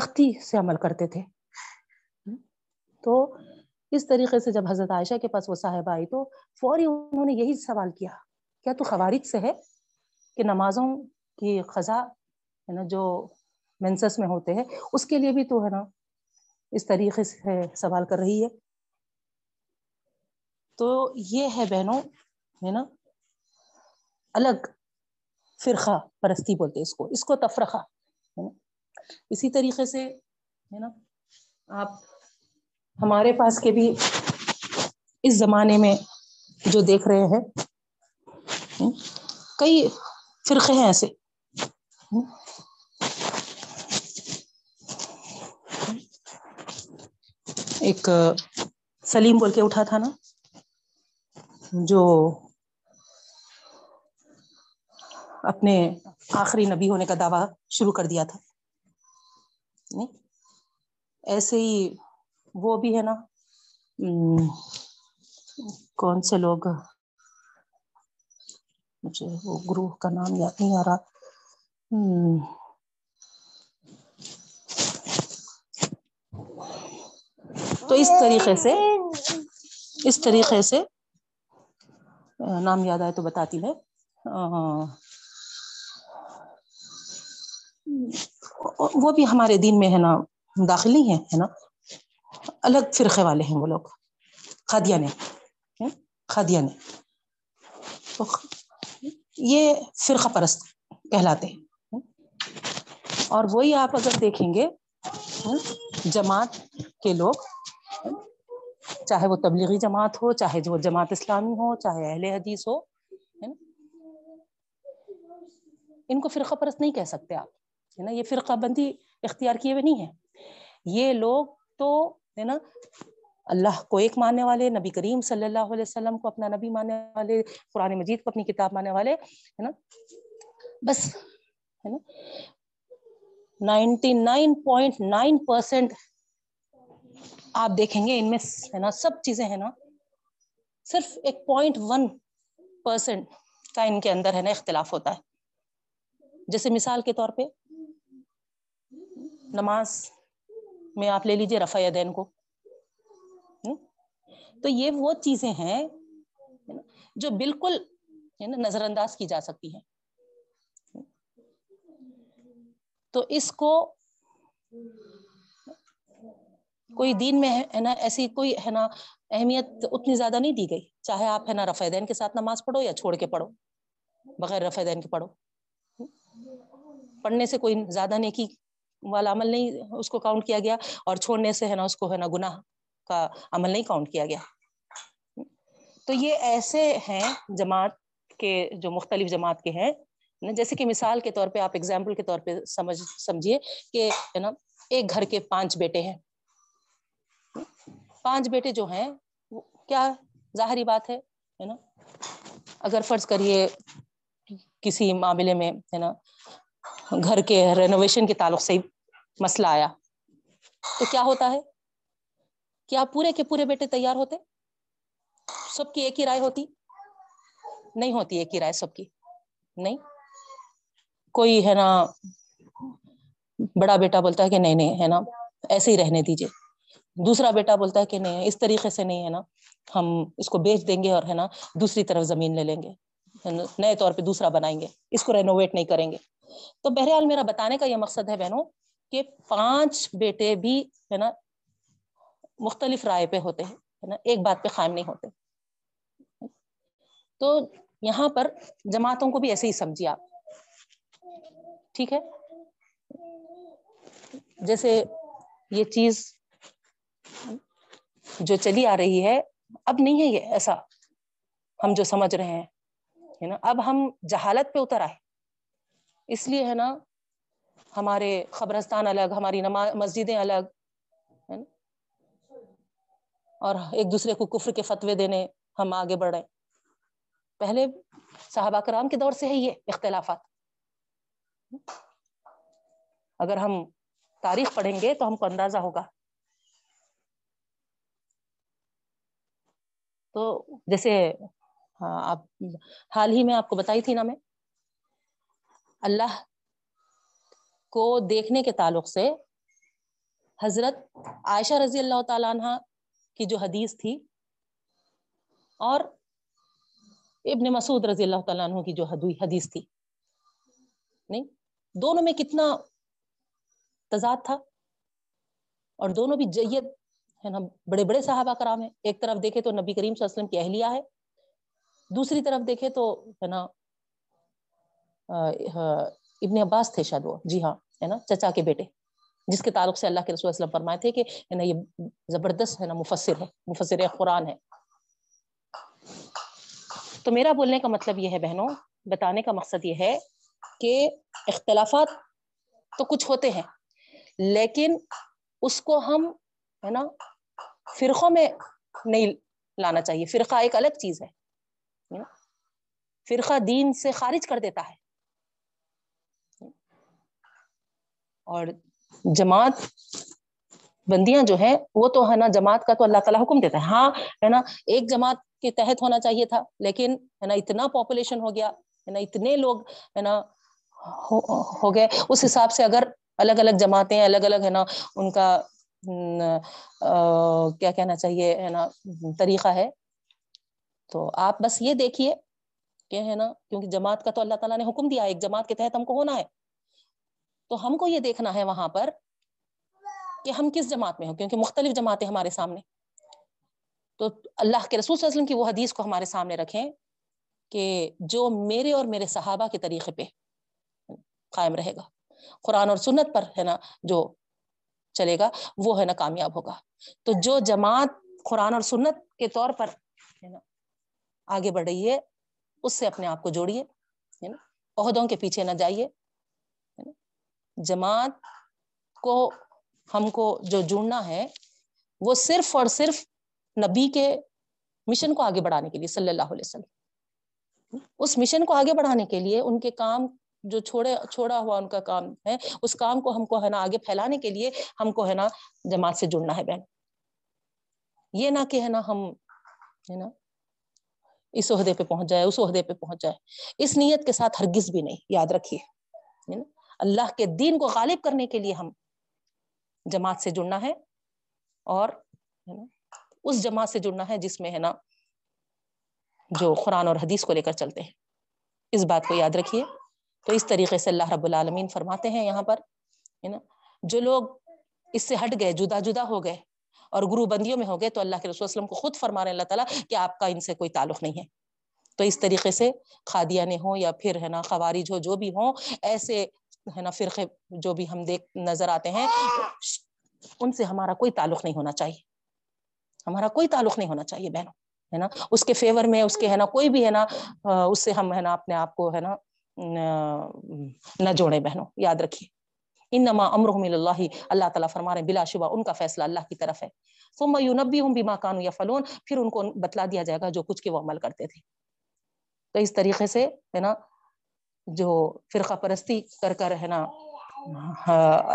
سختی سے عمل کرتے تھے. تو اس طریقے سے جب حضرت عائشہ کے پاس وہ صاحبہ آئی تو فوری انہوں نے یہی سوال کیا، کیا تو خوارج سے ہے کہ نمازوں کی قضا ہے نا جو مینسس میں ہوتے ہیں اس کے لیے بھی تو ہے نا اس طریقے سے سوال کر رہی ہے؟ تو یہ ہے بہنوں ہے نا الگ فرقہ پرستی بولتے ہیں اس کو تفرقہ ہے نا. اسی طریقے سے ہے نا آپ ہمارے پاس کے بھی اس زمانے میں جو دیکھ رہے ہیں کئی فرقے ہیں ایسے. ایک سلیم بول کے اٹھا تھا نا جو اپنے آخری نبی ہونے کا دعویٰ شروع کر دیا تھا، ایسے ہی وہ بھی ہے نا کون سے لوگ، مجھے وہ گروہ کا نام یاد نہیں آ رہا، تو اس طریقے سے نام یاد آئے تو بتاتی ہے. وہ بھی ہمارے دین میں ہے نا داخل نہیں ہے نا، الگ فرقے والے ہیں وہ لوگ، قادیانی. تو یہ فرقہ پرست کہلاتے ہیں. اور وہی آپ اگر دیکھیں گے جماعت کے لوگ، چاہے وہ تبلیغی جماعت ہو، چاہے وہ جماعت اسلامی ہو، چاہے اہل حدیث ہو، ان کو فرقہ پرست نہیں کہہ سکتے آپ ہے نا، یہ فرقہ بندی اختیار کیے ہوئے نہیں ہے. یہ لوگ تو ہے نا اللہ کو ایک ماننے والے، نبی کریم صلی اللہ علیہ وسلم کو اپنا نبی ماننے والے، قرآن مجید کو اپنی کتاب ماننے والے ہے نا، بس ہے نا 99.9% آپ دیکھیں گے ان میں ہے نا سب چیزیں ہے نا، صرف 1.1% کا ان کے اندر ہے نا اختلاف ہوتا ہے. جیسے مثال کے طور پہ نماز میں آپ لے لیجیے رفع یدین کو، تو یہ وہ چیزیں ہیں جو بالکل ہے نا نظر انداز کی جا سکتی ہیں. تو اس کو کوئی دین میں ہے نا ایسی کوئی ہے نا اہمیت اتنی زیادہ نہیں دی گئی، چاہے آپ ہے نا رفع یدین کے ساتھ نماز پڑھو یا چھوڑ کے پڑھو، بغیر رفع یدین کے پڑھو، پڑھنے سے کوئی زیادہ نیکی والا عمل نہیں اس کو کاؤنٹ کیا گیا، اور چھوڑنے سے ہے نا اس کو ہے نا گناہ کا عمل نہیں کاؤنٹ کیا گیا. تو یہ ایسے ہیں جماعت کے جو مختلف جماعت کے ہیں، جیسے کہ مثال کے طور پہ آپ ایگزامپل کے طور پہ سمجھیے کہ ہے نا ایک گھر کے 5 بیٹے ہیں. 5 بیٹے جو ہیں کیا ظاہری بات ہے نا, اگر فرض کریے کسی معاملے میں ہے نا گھر کے رینوویشن کے تعلق سے مسئلہ آیا تو کیا ہوتا ہے, کیا پورے کے پورے بیٹے تیار ہوتے, سب کی ایک ہی رائے ہوتی نہیں ہوتی, ایک ہی رائے سب کی نہیں, کوئی ہے نا بڑا بیٹا بولتا ہے کہ نہیں نہیں ہے نا ایسے ہی رہنے دیجیے, دوسرا بیٹا بولتا ہے کہ نہیں اس طریقے سے نہیں ہے نا ہم اس کو بیچ دیں گے اور ہے نا دوسری طرف زمین لے لیں گے, نئے طور پہ دوسرا بنائیں گے, اس کو رینوویٹ نہیں کریں گے. تو بہرحال میرا بتانے کا یہ مقصد ہے بہنوں کہ 5 بیٹے بھی ہے نا مختلف رائے پہ ہوتے ہیں ہے نا, ایک بات پہ قائم نہیں ہوتے. تو یہاں پر جماعتوں کو بھی ایسے ہی سمجھیے آپ, ٹھیک ہے. جیسے یہ چیز جو چلی آ رہی ہے اب نہیں ہے یہ ایسا ہم جو سمجھ رہے ہیں ہے نا, اب ہم جہالت پہ اتر آئے, اس لیے ہے نا ہمارے قبرستان الگ, ہماری مسجدیں الگ ہے نا, اور ایک دوسرے کو کفر کے فتوے دینے ہم آگے بڑھ رہے ہیں. پہلے صحابہ کرام کے دور سے ہے یہ اختلافات, اگر ہم تاریخ پڑھیں گے تو ہم کو اندازہ ہوگا. تو جیسے آپ حال ہی میں آپ کو بتائی تھی نا میں, اللہ کو دیکھنے کے تعلق سے حضرت عائشہ رضی اللہ تعالیٰ عنہ کی جو حدیث تھی اور ابن مسعود رضی اللہ تعالیٰ عنہ کی جو حدیث تھی, نہیں دونوں میں کتنا تضاد تھا, اور دونوں بھی جید ہے نا بڑے بڑے صحابہ کرام ہیں. ایک طرف دیکھے تو نبی کریم صلی اللہ علیہ وسلم کی اہلیہ ہے, دوسری طرف دیکھے تو ہے نا ابن عباس تھے شاید وہ, جی ہاں ہے نا چچا کے بیٹے, جس کے تعلق سے اللہ کے رسول صلی اللہ علیہ وسلم فرمائے تھے کہ ہے نا یہ زبردست ہے نا مفسر ہے, مفسر قرآن ہے. تو میرا بولنے کا مطلب یہ ہے بہنوں, بتانے کا مقصد یہ ہے کہ اختلافات تو کچھ ہوتے ہیں, لیکن اس کو ہم ہے نا فرقوں میں نہیں لانا چاہیے. فرقہ ایک الگ چیز ہے, فرقہ دین سے خارج کر دیتا ہے, اور جماعت بندیاں جو ہیں وہ تو ہے نا جماعت کا تو اللہ تعالیٰ حکم دیتا ہے. ہاں ہے نا ایک جماعت کے تحت ہونا چاہیے تھا, لیکن ہے نا اتنا پاپولیشن ہو گیا ہے نا, اتنے لوگ ہے نا ہو گئے, اس حساب سے اگر الگ الگ جماعتیں الگ الگ ہے نا ان کا کیا کہنا چاہیے ہے نا طریقہ ہے. تو آپ بس یہ دیکھیے کہ ہے نا کیونکہ جماعت کا تو اللہ تعالیٰ نے حکم دیا ہے, ایک جماعت کے تحت ہم کو ہونا ہے, تو ہم کو یہ دیکھنا ہے وہاں پر کہ ہم کس جماعت میں ہوں, کیونکہ مختلف جماعتیں ہمارے سامنے. تو اللہ کے رسول صلی اللہ علیہ وسلم کی وہ حدیث کو ہمارے سامنے رکھیں کہ جو میرے اور میرے صحابہ کے طریقے پہ قائم رہے گا, قرآن اور سنت پر ہے نا جو چلے گا وہ ہے نا کامیاب ہوگا. تو جو جماعت قرآن اور سنت کے طور پر ہے نا آگے بڑھ رہی ہے اس سے اپنے آپ کو جوڑیے, ہے نا عہدوں کے پیچھے نہ جائیے. جماعت کو ہم کو جو جوڑنا ہے وہ صرف اور صرف نبی کے مشن کو آگے بڑھانے کے لیے صلی اللہ علیہ وسلم, اس مشن کو آگے بڑھانے کے لیے ان کے کام جو چھوڑا ہوا ان کا کام ہے, اس کام کو ہم کو ہے نا آگے پھیلانے کے لیے ہم کو ہے نا جماعت سے جڑنا ہے بہن. یہ نہ کہ ہے نا ہم ہے نا اس عہدے پہ پہنچ جائے اس عہدے پہ پہنچ جائے, اس نیت کے ساتھ ہرگز بھی نہیں. یاد رکھیے ہے نا اللہ کے دین کو غالب کرنے کے لیے ہم جماعت سے جڑنا ہے, اور اس جماعت سے جڑنا ہے جس میں ہے نا جو قرآن اور حدیث کو لے کر چلتے ہیں. اس بات کو یاد رکھیے. تو اس طریقے سے اللہ رب العالمین فرماتے ہیں یہاں پر ہے نا جو لوگ اس سے ہٹ گئے, جدا جدا ہو گئے اور گروہ بندیوں میں ہو گئے, تو اللہ کے رسول صلی اللہ علیہ وسلم کو خود فرما رہے ہیں اللہ تعالیٰ کہ آپ کا ان سے کوئی تعلق نہیں ہے. تو اس طریقے سے قادیانی ہوں یا پھر ہے نا خوارج ہو, جو بھی ہوں ایسے ہے نا فرقے جو بھی ہم دیکھ نظر آتے ہیں, ان سے ہمارا کوئی تعلق نہیں ہونا چاہیے, ہمارا کوئی تعلق نہیں ہونا چاہیے بہنوں ہے نا. اس کے فیور میں اس کے ہے نا کوئی بھی ہے نا اس سے ہم ہے نا اپنے آپ کو ہے نا نہ جوڑیں بہنوں. یاد رکھیے انما امرهم الى اللہ، اللہ تعالیٰ فرما رہے ہیں بلا شبہ ان کا فیصلہ اللہ کی طرف ہے. ثم ينبئهم بما كانوا يفعلون، پھر ان کو بتلا دیا جائے گا جو کچھ کہ وہ عمل کرتے تھے. تو اس طریقے سے ہے نا جو فرقہ پرستی کر کر ہے نا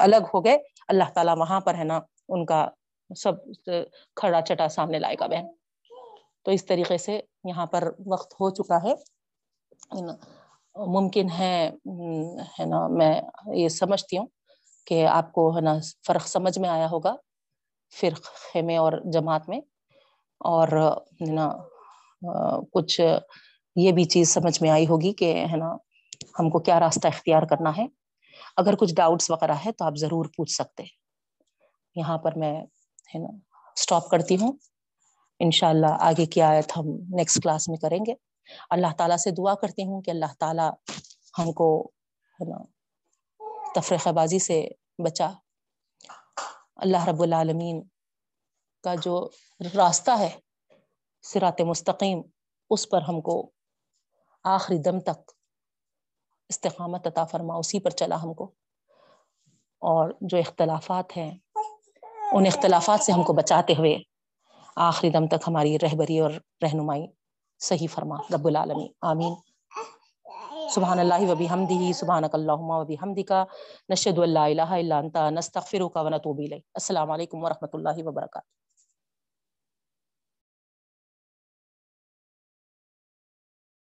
الگ ہو گئے، اللہ تعالیٰ وہاں پر ہے نا ان کا سب کھڑا چٹا سامنے لائے گا. بہن تو اس طریقے سے یہاں پر وقت ہو چکا ہے، ممکن ہے نا میں یہ سمجھتی ہوں کہ آپ کو ہے نا فرق سمجھ میں آیا ہوگا فرقے میں اور جماعت میں، اور ہے نا کچھ یہ بھی چیز سمجھ میں آئی ہوگی کہ ہے نا ہم کو کیا راستہ اختیار کرنا ہے. اگر کچھ ڈاؤٹس وغیرہ ہے تو آپ ضرور پوچھ سکتے ہیں. یہاں پر میں ہے نا اسٹاپ کرتی ہوں. انشاءاللہ آگے کی آیت ہم نیکسٹ کلاس میں کریں گے. اللہ تعالیٰ سے دعا کرتی ہوں کہ اللہ تعالیٰ ہم کو ہے نا تفرقہ بازی سے بچا. اللہ رب العالمین کا جو راستہ ہے صراط مستقیم، اس پر ہم کو آخری دم تک استقامت عطا فرما، اسی پر چلا ہم کو. اور جو اختلافات ہیں ان اختلافات سے ہم کو بچاتے ہوئے آخری دم تک ہماری رہبری اور رہنمائی صحیح فرما رب العالمین، آمین. سبحان اللہ و بحمدہ، سبحانک اللہم و بحمدک، نشہد ان لا الہ الا انت، نستغفرک و نتوب الیک. السلام علیکم و رحمۃ اللہ وبرکاتہ.